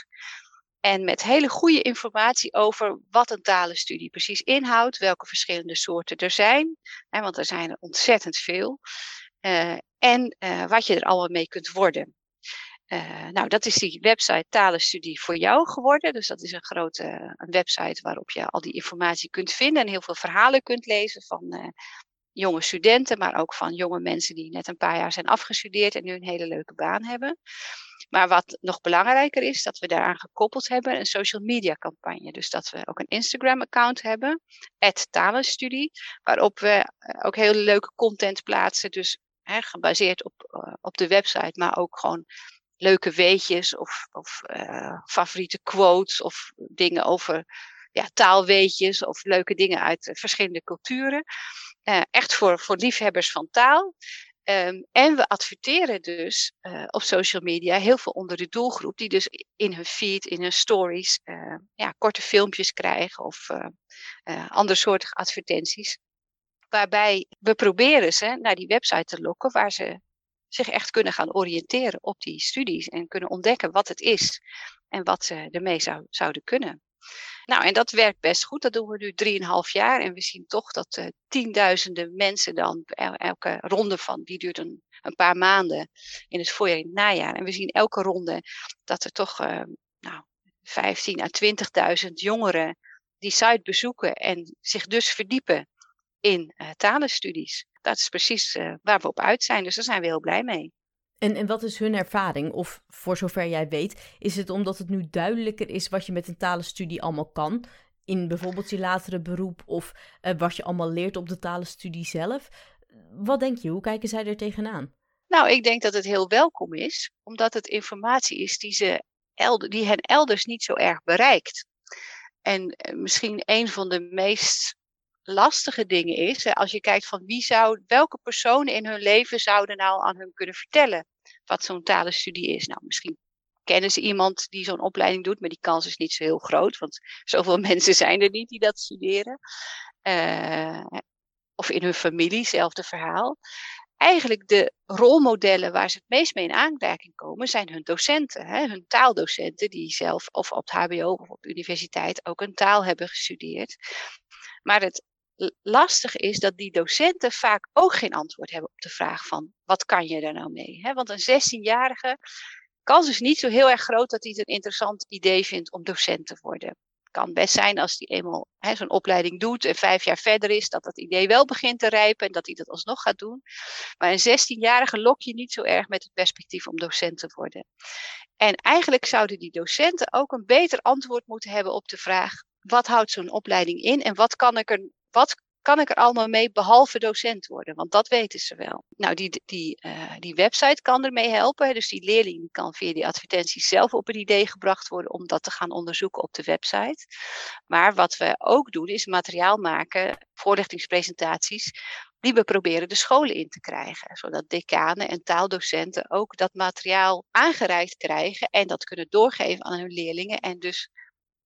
En met hele goede informatie over wat een talenstudie precies inhoudt, welke verschillende soorten er zijn, hè, want er zijn er ontzettend veel, uh, en uh, wat je er allemaal mee kunt worden. Uh, nou, dat is die website Talenstudie voor jou geworden. Dus dat is een grote een website waarop je al die informatie kunt vinden en heel veel verhalen kunt lezen van uh, jonge studenten, maar ook van jonge mensen die net een paar jaar zijn afgestudeerd en nu een hele leuke baan hebben. Maar wat nog belangrijker is, dat we daaraan gekoppeld hebben een social media campagne. Dus dat we ook een Instagram account hebben, at talenstudie, waarop we ook heel leuke content plaatsen. Dus hè, gebaseerd op, uh, op de website, maar ook gewoon leuke weetjes of, of uh, favoriete quotes of dingen over ja, taalweetjes of leuke dingen uit uh, verschillende culturen. Uh, echt voor, voor liefhebbers van taal. Um, en we adverteren dus uh, op social media heel veel onder de doelgroep die dus in hun feed, in hun stories, uh, ja, korte filmpjes krijgen of uh, uh, andersoortige advertenties. Waarbij we proberen ze naar die website te lokken waar ze zich echt kunnen gaan oriënteren op die studies en kunnen ontdekken wat het is en wat ze ermee zou, zouden kunnen. Nou, en dat werkt best goed. Dat doen we nu drieënhalf jaar en we zien toch dat uh, tienduizenden mensen dan, elke ronde van, die duurt een, een paar maanden in het voorjaar en het najaar. En we zien elke ronde dat er toch uh, nou, vijftienduizend à twintigduizend jongeren die site bezoeken en zich dus verdiepen in uh, talenstudies. Dat is precies uh, waar we op uit zijn, dus daar zijn we heel blij mee. En, en wat is hun ervaring? Of voor zover jij weet, is het omdat het nu duidelijker is wat je met een talenstudie allemaal kan? In bijvoorbeeld je latere beroep of uh, wat je allemaal leert op de talenstudie zelf? Wat denk je? Hoe kijken zij er tegenaan? Nou, ik denk dat het heel welkom is, omdat het informatie is die, ze elder, die hen elders niet zo erg bereikt. En uh, misschien een van de meest lastige dingen is, als je kijkt van wie zou, welke personen in hun leven zouden nou aan hun kunnen vertellen wat zo'n talenstudie is. Nou, misschien kennen ze iemand die zo'n opleiding doet, maar die kans is niet zo heel groot, want zoveel mensen zijn er niet die dat studeren. Uh, of in hun familie, zelfde verhaal. eigenlijk de rolmodellen waar ze het meest mee in aanraking komen, zijn hun docenten. Hè? Hun taaldocenten die zelf of op het hbo of op de universiteit ook een taal hebben gestudeerd. Maar het lastige is dat die docenten vaak ook geen antwoord hebben op de vraag van wat kan je daar nou mee? Hè? Want een zestienjarige kans is niet zo heel erg groot dat hij het een interessant idee vindt om docent te worden. Het kan best zijn als hij eenmaal hè, zo'n opleiding doet en vijf jaar verder is, dat dat idee wel begint te rijpen en dat hij dat alsnog gaat doen. Maar een zestienjarige lok je niet zo erg met het perspectief om docent te worden. En eigenlijk zouden die docenten ook een beter antwoord moeten hebben op de vraag, wat houdt zo'n opleiding in en wat kan ik er, wat kan ik er allemaal mee behalve docent worden? Want dat weten ze wel. Nou, die, die, uh, die website kan ermee helpen. Hè? Dus die leerling kan via die advertenties zelf op het idee gebracht worden om dat te gaan onderzoeken op de website. Maar wat we ook doen is materiaal maken, voorlichtingspresentaties, die we proberen de scholen in te krijgen. Zodat decanen en taaldocenten ook dat materiaal aangereikt krijgen en dat kunnen doorgeven aan hun leerlingen en dus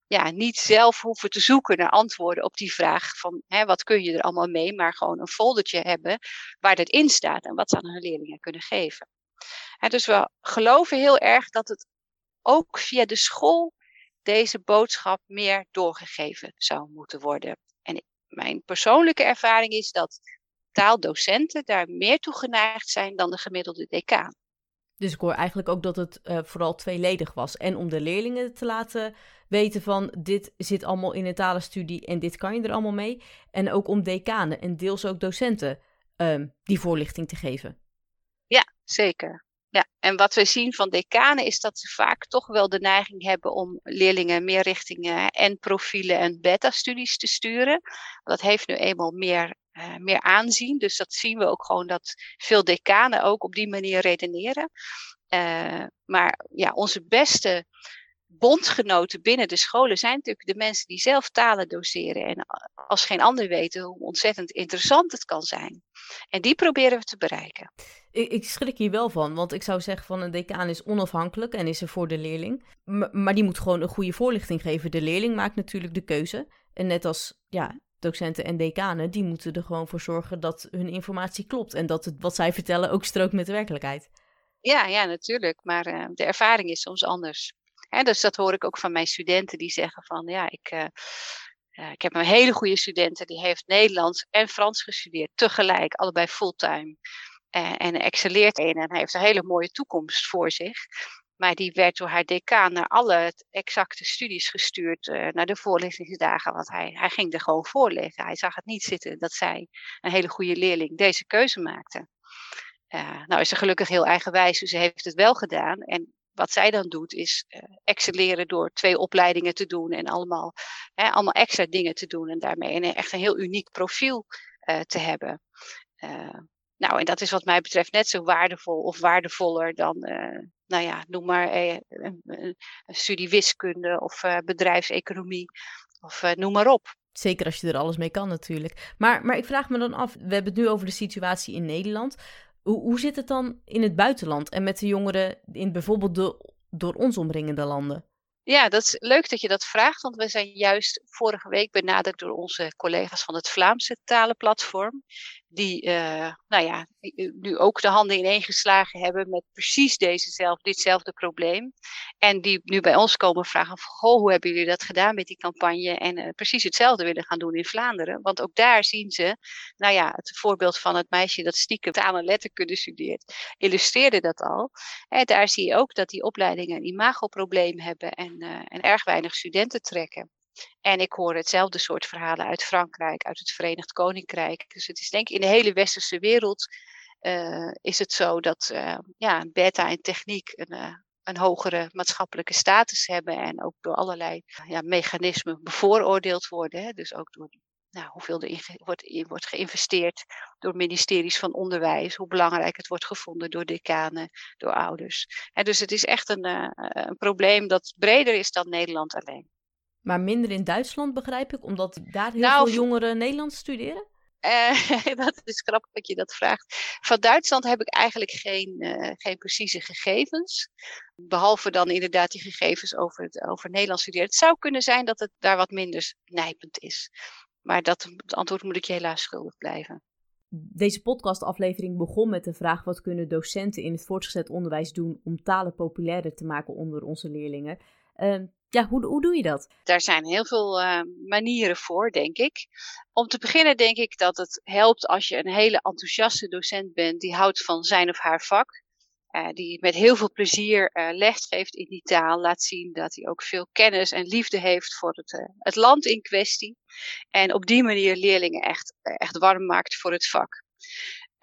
ja, niet zelf hoeven te zoeken naar antwoorden op die vraag van hè, wat kun je er allemaal mee, maar gewoon een foldertje hebben waar dat in staat en wat ze aan hun leerlingen kunnen geven. En dus we geloven heel erg dat het ook via de school deze boodschap meer doorgegeven zou moeten worden. En mijn persoonlijke ervaring is dat taaldocenten daar meer toe geneigd zijn dan de gemiddelde decaan. Dus ik hoor eigenlijk ook dat het uh, vooral tweeledig was. En om de leerlingen te laten weten van dit zit allemaal in een talenstudie en dit kan je er allemaal mee. En ook om decanen en deels ook docenten um, die voorlichting te geven. Ja, zeker. Ja. En wat we zien van decanen is dat ze vaak toch wel de neiging hebben om leerlingen meer richtingen en profielen en beta-studies te sturen. Dat heeft nu eenmaal meer... Uh, meer aanzien. Dus dat zien we ook gewoon dat veel decanen ook op die manier redeneren. Uh, maar ja, onze beste bondgenoten binnen de scholen zijn natuurlijk de mensen die zelf talen doseren. En als geen ander weten hoe ontzettend interessant het kan zijn. En die proberen we te bereiken. Ik, ik schrik hier wel van, want ik zou zeggen van een decaan is onafhankelijk en is er voor de leerling. M- maar die moet gewoon een goede voorlichting geven. De leerling maakt natuurlijk de keuze. En net als... ja. Docenten en decanen, die moeten er gewoon voor zorgen dat hun informatie klopt en dat het, wat zij vertellen ook strookt met de werkelijkheid. Ja, ja, natuurlijk. Maar uh, de ervaring is soms anders. Hè, dus dat hoor ik ook van mijn studenten die zeggen van, ja, ik, uh, uh, ik heb een hele goede student die heeft Nederlands en Frans gestudeerd, tegelijk, allebei fulltime. Uh, en excelleert in en heeft een hele mooie toekomst voor zich. Maar die werd door haar decaan naar alle exacte studies gestuurd, uh, naar de voorlichtingsdagen. Want hij, hij ging er gewoon voorleggen. Hij zag het niet zitten dat zij, een hele goede leerling, deze keuze maakte. Uh, nou is ze gelukkig heel eigenwijs, dus ze heeft het wel gedaan. En wat zij dan doet is uh, excelleren door twee opleidingen te doen en allemaal, hè, allemaal extra dingen te doen. En daarmee een, echt een heel uniek profiel uh, te hebben. Uh, nou, en dat is wat mij betreft net zo waardevol of waardevoller dan... Uh, Nou ja, noem maar eh, een studie wiskunde of uh, bedrijfseconomie of uh, noem maar op. Zeker als je er alles mee kan natuurlijk. Maar, maar ik vraag me dan af, we hebben het nu over de situatie in Nederland. Hoe, hoe zit het dan in het buitenland en met de jongeren in bijvoorbeeld de door ons omringende landen? Ja, dat is leuk dat je dat vraagt, want we zijn juist vorige week benaderd door onze collega's van het Vlaamse talenplatform, die uh, nou ja, nu ook de handen ineengeslagen hebben met precies dezezelfde, ditzelfde probleem. En die nu bij ons komen vragen van, goh, hoe hebben jullie dat gedaan met die campagne? En uh, precies hetzelfde willen gaan doen in Vlaanderen. Want ook daar zien ze, nou ja, het voorbeeld van het meisje dat stiekem taal en letterkunde studeert, illustreerde dat al. En daar zie je ook dat die opleidingen een imagoprobleem hebben en, uh, en erg weinig studenten trekken. En ik hoor hetzelfde soort verhalen uit Frankrijk, uit het Verenigd Koninkrijk. Dus het is denk ik in de hele westerse wereld uh, is het zo dat uh, ja, beta en techniek een, uh, een hogere maatschappelijke status hebben. En ook door allerlei ja, mechanismen bevooroordeeld worden. Hè? Dus ook door nou, hoeveel er in ge- wordt, in wordt geïnvesteerd door ministeries van onderwijs. Hoe belangrijk het wordt gevonden door decanen, door ouders. En dus het is echt een, uh, een probleem dat breder is dan Nederland alleen. Maar minder in Duitsland, begrijp ik, omdat daar heel nou, veel jongeren Nederlands studeren? Uh, dat is grappig dat je dat vraagt. Van Duitsland heb ik eigenlijk geen, uh, geen precieze gegevens. Behalve dan inderdaad die gegevens over, het, over Nederlands studeren. Het zou kunnen zijn dat het daar wat minder nijpend is. Maar dat, dat antwoord moet ik je helaas schuldig blijven. Deze podcastaflevering begon met de vraag: wat kunnen docenten in het voortgezet onderwijs doen om talen populairder te maken onder onze leerlingen? Uh, ja, hoe, hoe doe je dat? Daar zijn heel veel uh, manieren voor, denk ik. Om te beginnen denk ik dat het helpt als je een hele enthousiaste docent bent die houdt van zijn of haar vak. Uh, die met heel veel plezier uh, les geeft in die taal, laat zien dat hij ook veel kennis en liefde heeft voor het, uh, het land in kwestie. En op die manier leerlingen echt, uh, echt warm maakt voor het vak.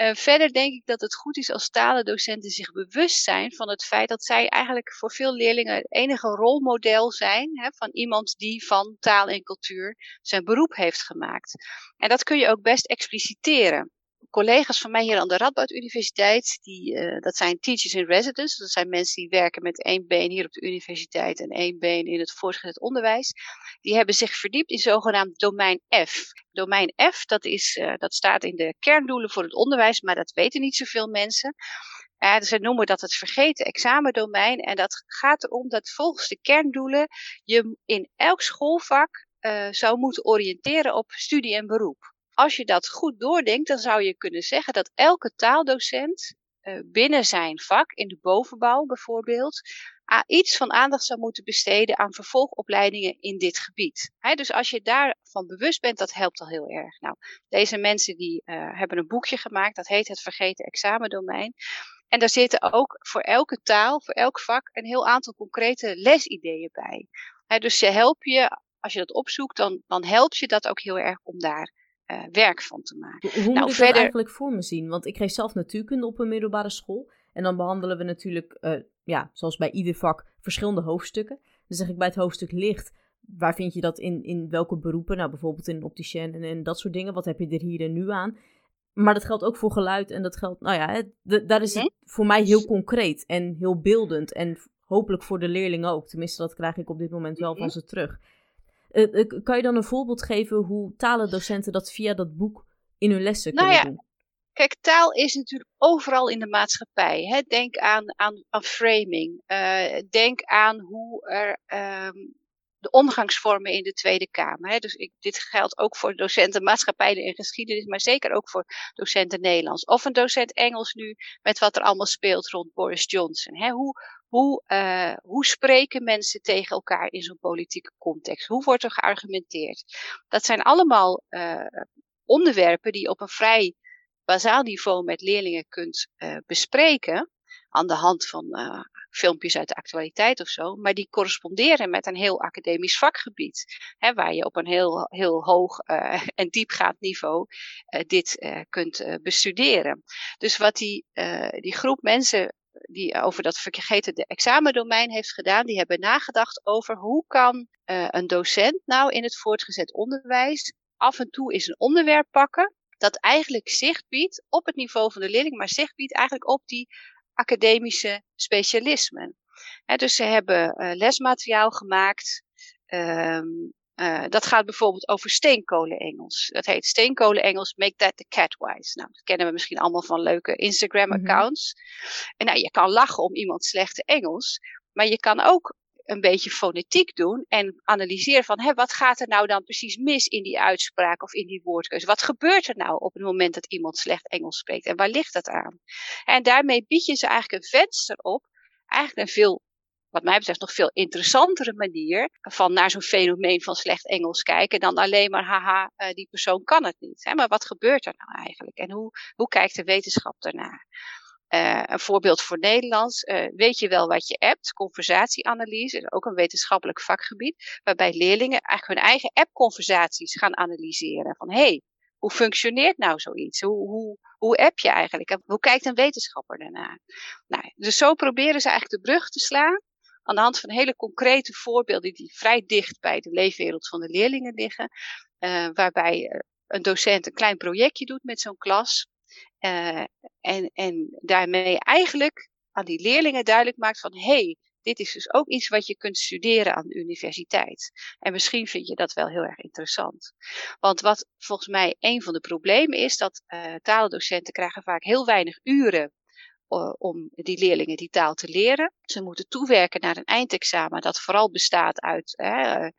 Uh, verder denk ik dat het goed is als talendocenten zich bewust zijn van het feit dat zij eigenlijk voor veel leerlingen het enige rolmodel zijn, hè, van iemand die van taal en cultuur zijn beroep heeft gemaakt. En dat kun je ook best expliciteren. Collega's van mij hier aan de Radboud Universiteit, die, uh, dat zijn teachers in residence. Dat zijn mensen die werken met één been hier op de universiteit en één been in het voortgezet onderwijs. Die hebben zich verdiept in zogenaamd domein F. Domein F, dat, is, uh, dat staat in de kerndoelen voor het onderwijs, maar dat weten niet zoveel mensen. Uh, dus ze noemen dat het vergeten examendomein. En dat gaat erom dat volgens de kerndoelen je in elk schoolvak uh, zou moeten oriënteren op studie en beroep. Als je dat goed doordenkt, dan zou je kunnen zeggen dat elke taaldocent uh, binnen zijn vak, in de bovenbouw bijvoorbeeld, a- iets van aandacht zou moeten besteden aan vervolgopleidingen in dit gebied. He, dus als je daarvan bewust bent, dat helpt al heel erg. Nou, deze mensen die uh, hebben een boekje gemaakt, dat heet Het Vergeten Examendomein. En daar zitten ook voor elke taal, voor elk vak, een heel aantal concrete lesideeën bij. He, dus ze helpen je, als je dat opzoekt, dan, dan helpt je dat ook heel erg om daar Uh, werk van te maken. Hoe nou, moet ik verder... dat eigenlijk voor me zien? Want ik geef zelf natuurkunde op een middelbare school. En dan behandelen we natuurlijk, uh, ja, zoals bij ieder vak, verschillende hoofdstukken. Dan zeg ik bij het hoofdstuk licht, waar vind je dat in, in welke beroepen? Nou, bijvoorbeeld in een opticien en, en dat soort dingen. Wat heb je er hier en nu aan? Maar dat geldt ook voor geluid en dat geldt, nou ja, hè, d- daar is het voor mij heel concreet en heel beeldend. En hopelijk voor de leerling ook. Tenminste, dat krijg ik op dit moment wel van ze terug. Uh, uh, kan je dan een voorbeeld geven hoe talendocenten dat via dat boek in hun lessen nou kunnen ja. doen? Kijk, taal is natuurlijk overal in de maatschappij. Hè? Denk aan, aan, aan framing. Uh, denk aan hoe er um, de omgangsvormen in de Tweede Kamer. Hè? Dus ik, dit geldt ook voor docenten maatschappijleer en geschiedenis, maar zeker ook voor docenten Nederlands. Of een docent Engels nu met wat er allemaal speelt rond Boris Johnson. Hè? Hoe... Hoe, uh, hoe spreken mensen tegen elkaar in zo'n politieke context? Hoe wordt er geargumenteerd? Dat zijn allemaal uh, onderwerpen die je op een vrij basaal niveau met leerlingen kunt uh, bespreken. Aan de hand van uh, filmpjes uit de actualiteit of zo. Maar die corresponderen met een heel academisch vakgebied. Hè, waar je op een heel, heel hoog uh, en diepgaand niveau uh, dit uh, kunt uh, bestuderen. Dus wat die, uh, die groep mensen die over dat vergeten examendomein heeft gedaan, die hebben nagedacht over hoe kan uh, een docent nou in het voortgezet onderwijs af en toe eens een onderwerp pakken dat eigenlijk zicht biedt op het niveau van de leerling, maar zicht biedt eigenlijk op die academische specialismen. He, dus ze hebben uh, lesmateriaal gemaakt. Um, Uh, dat gaat bijvoorbeeld over steenkolen-Engels. Dat heet steenkolen-Engels, make that the cat wise. Nou, dat kennen we misschien allemaal van leuke Instagram-accounts. Mm-hmm. En nou, je kan lachen om iemand slechte Engels, maar je kan ook een beetje fonetiek doen en analyseren van hé, wat gaat er nou dan precies mis in die uitspraak of in die woordkeuze? Wat gebeurt er nou op het moment dat iemand slecht Engels spreekt en waar ligt dat aan? En daarmee bied je ze eigenlijk een venster op, eigenlijk een veel wat mij betreft nog veel interessantere manier van naar zo'n fenomeen van slecht Engels kijken dan alleen maar haha, die persoon kan het niet. Hè? Maar wat gebeurt er nou eigenlijk? En hoe, hoe kijkt de wetenschap daarnaar? Uh, een voorbeeld voor Nederlands. Uh, weet je wel wat je appt? Conversatieanalyse is ook een wetenschappelijk vakgebied waarbij leerlingen eigenlijk hun eigen app-conversaties gaan analyseren. Van hé, hey, hoe functioneert nou zoiets? Hoe, hoe, hoe app je eigenlijk? En hoe kijkt een wetenschapper daarnaar? Nou, dus zo proberen ze eigenlijk de brug te slaan aan de hand van hele concrete voorbeelden die vrij dicht bij de leefwereld van de leerlingen liggen. Uh, waarbij een docent een klein projectje doet met zo'n klas. Uh, en, en daarmee eigenlijk aan die leerlingen duidelijk maakt van hé, hey, dit is dus ook iets wat je kunt studeren aan de universiteit. En misschien vind je dat wel heel erg interessant. Want wat volgens mij een van de problemen is, dat uh, talendocenten krijgen vaak heel weinig uren uh, om die leerlingen die taal te leren. Ze moeten toewerken naar een eindexamen dat vooral bestaat uit uh, uh,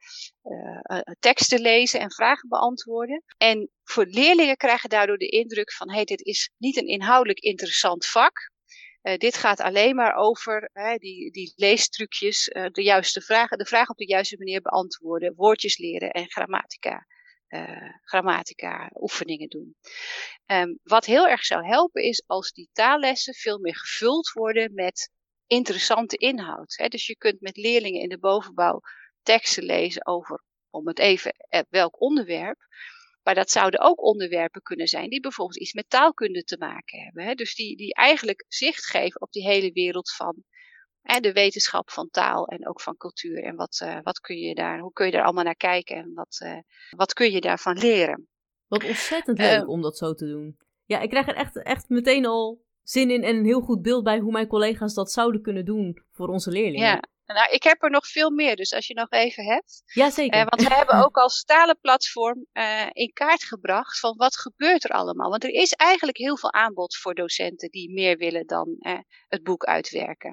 uh, teksten lezen en vragen beantwoorden. En voor leerlingen krijgen daardoor de indruk van hey, dit is niet een inhoudelijk interessant vak. Uh, dit gaat alleen maar over hè, die, die leestrucjes, uh, de juiste vragen, de vraag op de juiste manier beantwoorden, woordjes leren en grammatica, uh, grammatica oefeningen doen. Um, wat heel erg zou helpen is als die taallessen veel meer gevuld worden met interessante inhoud. Hè. Dus je kunt met leerlingen in de bovenbouw teksten lezen over, om het even, eh, welk onderwerp. Maar dat zouden ook onderwerpen kunnen zijn die bijvoorbeeld iets met taalkunde te maken hebben. Hè? Dus die, die eigenlijk zicht geven op die hele wereld van hè, de wetenschap van taal en ook van cultuur. En wat, uh, wat kun je daar, hoe kun je daar allemaal naar kijken en wat, uh, wat kun je daarvan leren. Wat ontzettend leuk uh, om dat zo te doen. Ja, ik krijg er echt, echt meteen al zin in en een heel goed beeld bij hoe mijn collega's dat zouden kunnen doen voor onze leerlingen. Ja. Nou, ik heb er nog veel meer, dus als je nog even hebt. Jazeker. Eh, want we hebben ook als talenplatform eh, in kaart gebracht van wat gebeurt er allemaal. Want er is eigenlijk heel veel aanbod voor docenten die meer willen dan eh, het boek uitwerken.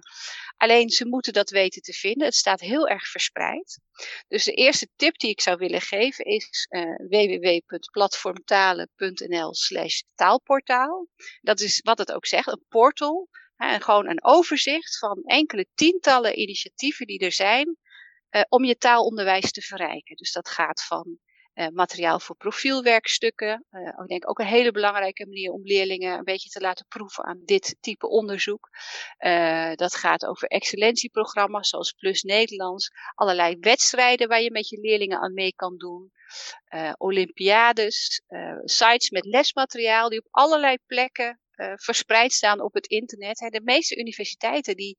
Alleen ze moeten dat weten te vinden. Het staat heel erg verspreid. Dus de eerste tip die ik zou willen geven is eh, w w w punt platformtalen punt n l slash taalportaal. Dat is wat het ook zegt, een portal. En gewoon een overzicht van enkele tientallen initiatieven die er zijn eh, om je taalonderwijs te verrijken. Dus dat gaat van eh, materiaal voor profielwerkstukken. Eh, ik denk ook een hele belangrijke manier om leerlingen een beetje te laten proeven aan dit type onderzoek. Eh, dat gaat over excellentieprogramma's zoals Plus Nederlands. Allerlei wedstrijden waar je met je leerlingen aan mee kan doen. Eh, Olympiades, eh, sites met lesmateriaal die op allerlei plekken Uh, verspreid staan op het internet. Hè. De meeste universiteiten die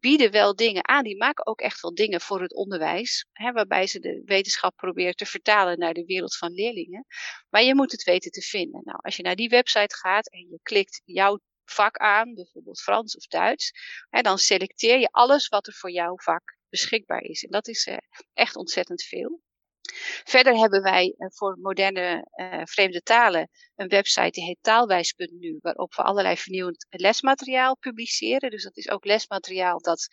bieden wel dingen aan. Die maken ook echt wel dingen voor het onderwijs. Hè, waarbij ze de wetenschap proberen te vertalen naar de wereld van leerlingen. Maar je moet het weten te vinden. Nou, als je naar die website gaat en je klikt jouw vak aan. Bijvoorbeeld Frans of Duits. Hè, dan selecteer je alles wat er voor jouw vak beschikbaar is. En dat is uh, echt ontzettend veel. Verder hebben wij voor moderne uh, vreemde talen een website die heet taalwijs punt n u, waarop we allerlei vernieuwend lesmateriaal publiceren. Dus dat is ook lesmateriaal dat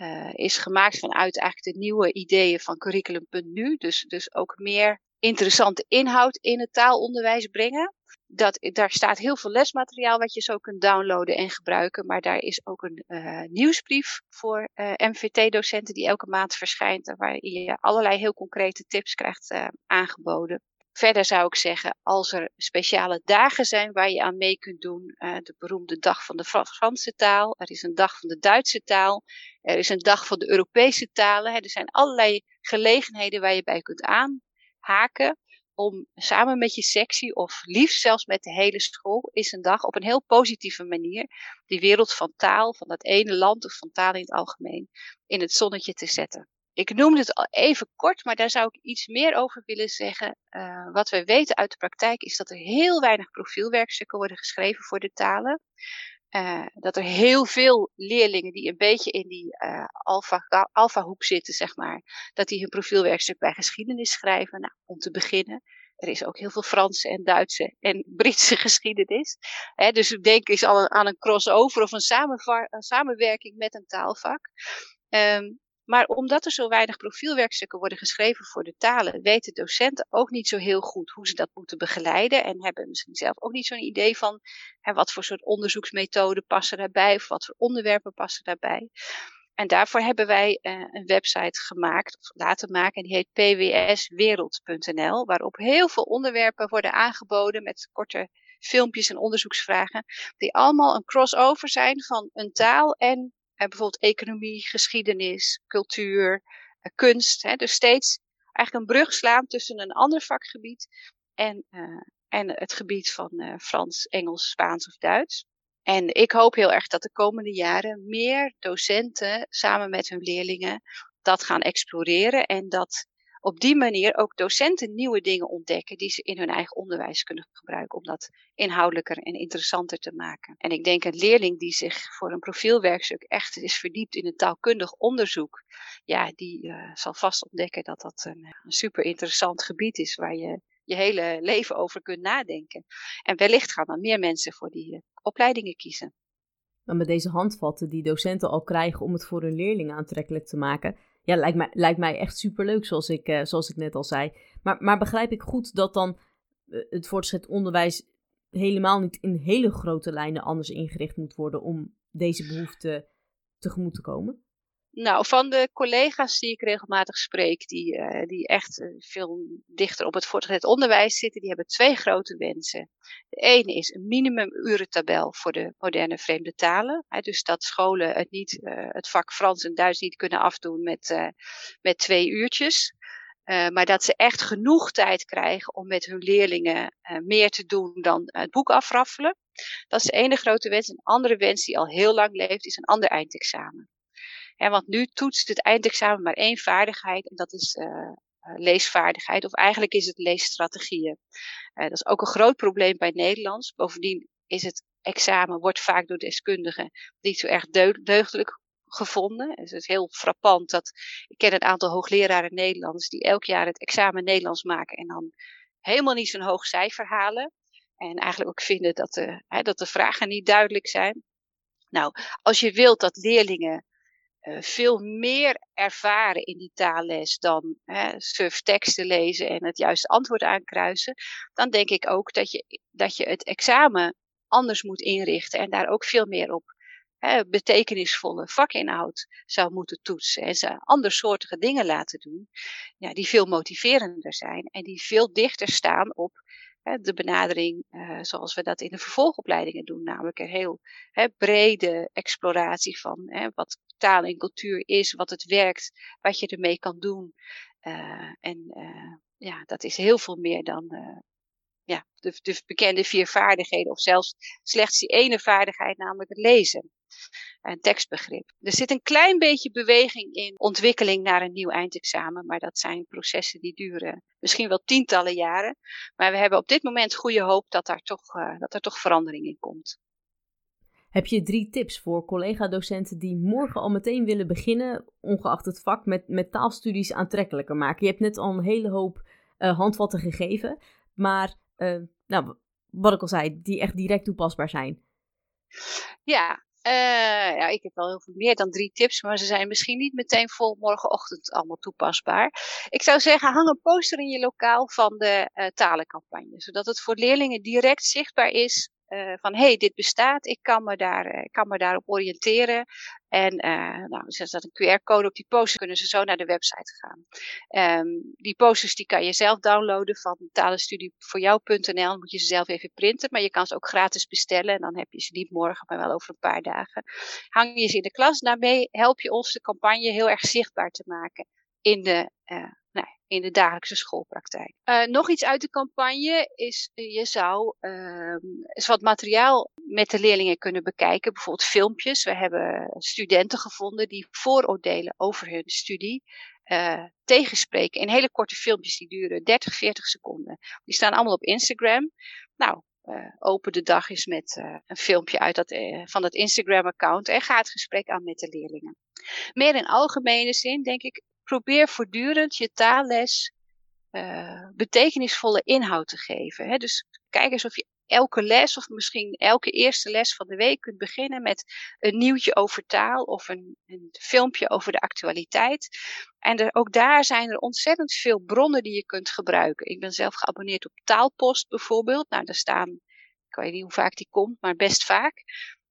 uh, is gemaakt vanuit eigenlijk de nieuwe ideeën van curriculum punt n u. Dus, dus ook meer interessante inhoud in het taalonderwijs brengen. Dat, daar staat heel veel lesmateriaal wat je zo kunt downloaden en gebruiken. Maar daar is ook een uh, nieuwsbrief voor uh, M V T-docenten die elke maand verschijnt. Waarin je allerlei heel concrete tips krijgt uh, aangeboden. Verder zou ik zeggen, als er speciale dagen zijn waar je aan mee kunt doen. Uh, de beroemde dag van de Franse taal. Er is een dag van de Duitse taal. Er is een dag van de Europese talen. Hè. Er zijn allerlei gelegenheden waar je bij kunt aanhaken. Om samen met je sectie of liefst zelfs met de hele school is een dag op een heel positieve manier die wereld van taal, van dat ene land of van taal in het algemeen, in het zonnetje te zetten. Ik noemde het al even kort, maar daar zou ik iets meer over willen zeggen. Uh, wat we weten uit de praktijk is dat er heel weinig profielwerkstukken worden geschreven voor de talen. Uh, dat er heel veel leerlingen die een beetje in die uh, alfa, alfa hoek zitten, zeg maar, dat die hun profielwerkstuk bij geschiedenis schrijven. Nou, om te beginnen, er is ook heel veel Franse en Duitse en Britse geschiedenis. Hè, dus denk eens aan, aan een crossover of een, samenvar, een samenwerking met een taalvak. Um, maar omdat er zo weinig profielwerkstukken worden geschreven voor de talen, weten docenten ook niet zo heel goed hoe ze dat moeten begeleiden. En hebben misschien zelf ook niet zo'n idee van hè, wat voor soort onderzoeksmethoden passen daarbij of wat voor onderwerpen passen daarbij. En daarvoor hebben wij eh, een website gemaakt, of laten maken, en die heet P W S wereld punt n l, waarop heel veel onderwerpen worden aangeboden met korte filmpjes en onderzoeksvragen, die allemaal een crossover zijn van een taal en Uh, bijvoorbeeld economie, geschiedenis, cultuur, uh, kunst. Hè? Dus steeds eigenlijk een brug slaan tussen een ander vakgebied en, uh, en het gebied van uh, Frans, Engels, Spaans of Duits. En ik hoop heel erg dat de komende jaren meer docenten samen met hun leerlingen dat gaan exploreren. En dat op die manier ook docenten nieuwe dingen ontdekken die ze in hun eigen onderwijs kunnen gebruiken om dat inhoudelijker en interessanter te maken. En ik denk een leerling die zich voor een profielwerkstuk echt is verdiept in een taalkundig onderzoek, ja, die uh, zal vast ontdekken dat dat een, een super interessant gebied is waar je je hele leven over kunt nadenken. En wellicht gaan dan meer mensen voor die uh, opleidingen kiezen. Maar met deze handvatten die docenten al krijgen om het voor hun leerlingen aantrekkelijk te maken, ja, lijkt mij, lijkt mij echt superleuk, zoals ik, uh, zoals ik net al zei. Maar, maar begrijp ik goed dat dan uh, het voortgezet onderwijs helemaal niet in hele grote lijnen anders ingericht moet worden om deze behoefte tegemoet te komen? Nou, van de collega's die ik regelmatig spreek, die, uh, die echt uh, veel dichter op het voortgezet onderwijs zitten, die hebben twee grote wensen. De ene is een minimumurentabel voor de moderne vreemde talen. Hè, dus dat scholen het, niet, uh, het vak Frans en Duits niet kunnen afdoen met, uh, met twee uurtjes. Uh, maar dat ze echt genoeg tijd krijgen om met hun leerlingen uh, meer te doen dan het boek afraffelen. Dat is de ene grote wens. Een andere wens die al heel lang leeft is een ander eindexamen. En want nu toetst het eindexamen maar één vaardigheid en dat is uh, leesvaardigheid. Of eigenlijk is het leesstrategieën. Uh, dat is ook een groot probleem bij Nederlands. Bovendien is het examen, wordt vaak door deskundigen niet zo erg deug- deugdelijk gevonden. Dus het is heel frappant dat ik ken een aantal hoogleraren Nederlands die elk jaar het examen Nederlands maken en dan helemaal niet zo'n hoog cijfer halen. En eigenlijk ook vinden dat de, hè, dat de vragen niet duidelijk zijn. Nou, als je wilt dat leerlingen Uh, veel meer ervaren in die taalles dan hè, surfteksten lezen en het juiste antwoord aankruisen, dan denk ik ook dat je, dat je het examen anders moet inrichten en daar ook veel meer op hè, betekenisvolle vakinhoud zou moeten toetsen en ze andersoortige dingen laten doen, ja, die veel motiverender zijn en die veel dichter staan op hè, de benadering uh, zoals we dat in de vervolgopleidingen doen, namelijk een heel hè, brede exploratie van hè, wat taal en cultuur is, wat het werkt, wat je ermee kan doen. Uh, en uh, ja, dat is heel veel meer dan uh, ja, de, de bekende vier vaardigheden, of zelfs slechts die ene vaardigheid, namelijk het lezen en tekstbegrip. Er zit een klein beetje beweging in ontwikkeling naar een nieuw eindexamen, maar dat zijn processen die duren misschien wel tientallen jaren. Maar we hebben op dit moment goede hoop dat daar toch, uh, dat er toch verandering in komt. Heb je drie tips voor collega-docenten die morgen al meteen willen beginnen, ongeacht het vak, met, met taalstudies aantrekkelijker maken? Je hebt net al een hele hoop uh, handvatten gegeven, maar uh, nou, wat ik al zei, die echt direct toepasbaar zijn. Ja, uh, ja, ik heb wel heel veel meer dan drie tips, maar ze zijn misschien niet meteen vol morgenochtend allemaal toepasbaar. Ik zou zeggen, hang een poster in je lokaal van de uh, talencampagne, zodat het voor leerlingen direct zichtbaar is. Uh, van hé, hey, dit bestaat, ik kan me, daar, ik kan me daarop oriënteren. En uh, nou, er staat een Q R-code op die posters, kunnen ze zo naar de website gaan. Um, die posters die kan je zelf downloaden van talenstudievoorjou punt n l. Dan moet je ze zelf even printen, maar je kan ze ook gratis bestellen. En dan heb je ze niet morgen, maar wel over een paar dagen. Hang je ze in de klas, daarmee help je ons de campagne heel erg zichtbaar te maken in de uh, nou, in de dagelijkse schoolpraktijk. Uh, nog iets uit de campagne is, je zou uh, eens wat materiaal met de leerlingen kunnen bekijken. Bijvoorbeeld filmpjes. We hebben studenten gevonden die vooroordelen over hun studie uh, tegenspreken. In hele korte filmpjes die duren dertig, veertig seconden. Die staan allemaal op Instagram. Nou, uh, open de dag eens met uh, een filmpje uit dat, uh, van dat Instagram-account en ga het gesprek aan met de leerlingen. Meer in algemene zin, denk ik, probeer voortdurend je taalles uh, betekenisvolle inhoud te geven. Hè? Dus kijk eens of je elke les of misschien elke eerste les van de week kunt beginnen met een nieuwtje over taal of een, een filmpje over de actualiteit. En er, ook daar zijn er ontzettend veel bronnen die je kunt gebruiken. Ik ben zelf geabonneerd op Taalpost bijvoorbeeld. Nou, daar staan, ik weet niet hoe vaak die komt, maar best vaak.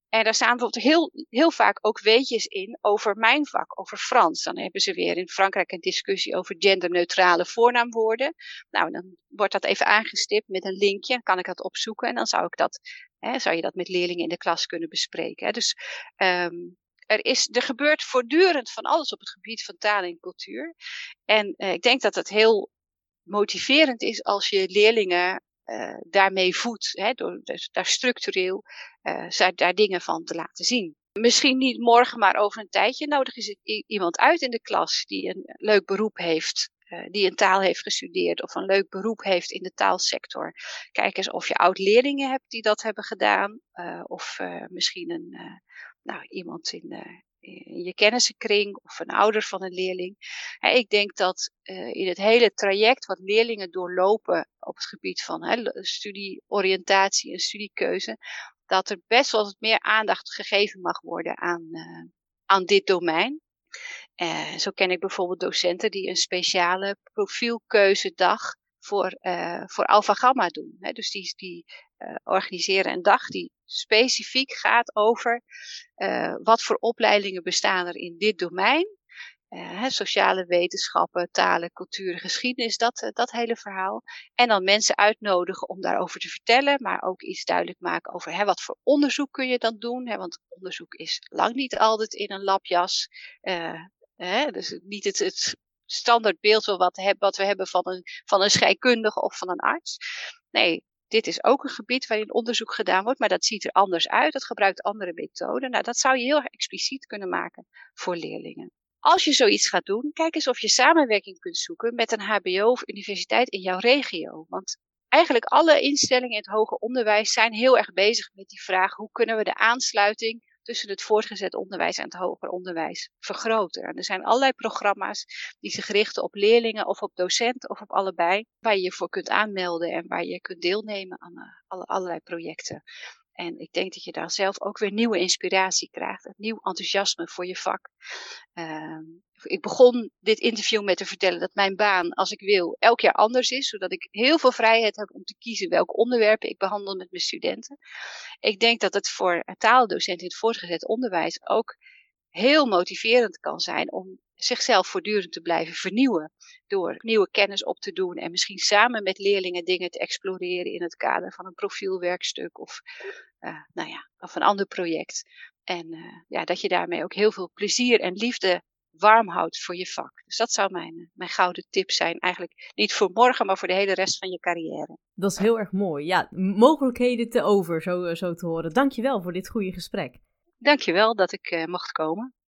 En daar staan bijvoorbeeld heel, heel vaak ook weetjes in over mijn vak, over Frans. Dan hebben ze weer in Frankrijk een discussie over genderneutrale voornaamwoorden. Nou, dan wordt dat even aangestipt met een linkje. Dan kan ik dat opzoeken en dan zou ik dat, hè, zou je dat met leerlingen in de klas kunnen bespreken. Hè. Dus um, er, is, er gebeurt voortdurend van alles op het gebied van taal en cultuur. En uh, ik denk dat het heel motiverend is als je leerlingen Uh, daarmee voedt, hè, door dus daar structureel uh, daar dingen van te laten zien. Misschien niet morgen, maar over een tijdje nodig is i- iemand uit in de klas die een leuk beroep heeft, uh, die een taal heeft gestudeerd of een leuk beroep heeft in de taalsector. Kijk eens of je oud-leerlingen hebt die dat hebben gedaan uh, of uh, misschien een, uh, nou, iemand in de in je kennissenkring of een ouder van een leerling. He, ik denk dat uh, in het hele traject wat leerlingen doorlopen op het gebied van he, studieoriëntatie en studiekeuze, dat er best wel wat meer aandacht gegeven mag worden aan, uh, aan dit domein. Uh, zo ken ik bijvoorbeeld docenten die een speciale profielkeuzedag voor, uh, voor Alpha Gamma doen. Hè? Dus die, die uh, organiseren een dag die specifiek gaat over uh, wat voor opleidingen bestaan er in dit domein. Uh, sociale wetenschappen, talen, cultuur, geschiedenis, dat, uh, dat hele verhaal. En dan mensen uitnodigen om daarover te vertellen, maar ook iets duidelijk maken over hè, wat voor onderzoek kun je dan doen. Hè, want onderzoek is lang niet altijd in een labjas. Uh, hè, dus niet het, het standaardbeeld wat, heb, wat we hebben van een, van een scheikundige of van een arts. Nee, dit is ook een gebied waarin onderzoek gedaan wordt, maar dat ziet er anders uit. Dat gebruikt andere methoden. Nou, dat zou je heel erg expliciet kunnen maken voor leerlingen. Als je zoiets gaat doen, kijk eens of je samenwerking kunt zoeken met een hbo of universiteit in jouw regio. Want eigenlijk alle instellingen in het hoger onderwijs zijn heel erg bezig met die vraag: hoe kunnen we de aansluiting tussen het voortgezet onderwijs en het hoger onderwijs vergroten? En er zijn allerlei programma's die zich richten op leerlingen of op docenten of op allebei, waar je je voor kunt aanmelden en waar je kunt deelnemen aan allerlei projecten. En ik denk dat je daar zelf ook weer nieuwe inspiratie krijgt. Een nieuw enthousiasme voor je vak. Uh, ik begon dit interview met te vertellen dat mijn baan, als ik wil, elk jaar anders is. Zodat ik heel veel vrijheid heb om te kiezen welke onderwerpen ik behandel met mijn studenten. Ik denk dat het voor taaldocenten in het voortgezet onderwijs ook heel motiverend kan zijn om zichzelf voortdurend te blijven vernieuwen. Door nieuwe kennis op te doen en misschien samen met leerlingen dingen te exploreren in het kader van een profielwerkstuk of, uh, nou ja, of een ander project. En uh, ja, dat je daarmee ook heel veel plezier en liefde warm houdt voor je vak. Dus dat zou mijn, mijn gouden tip zijn. Eigenlijk niet voor morgen, maar voor de hele rest van je carrière. Dat is heel erg mooi. Ja, mogelijkheden te over, zo, zo te horen. Dankjewel voor dit goede gesprek. Dankjewel dat ik uh, mocht komen.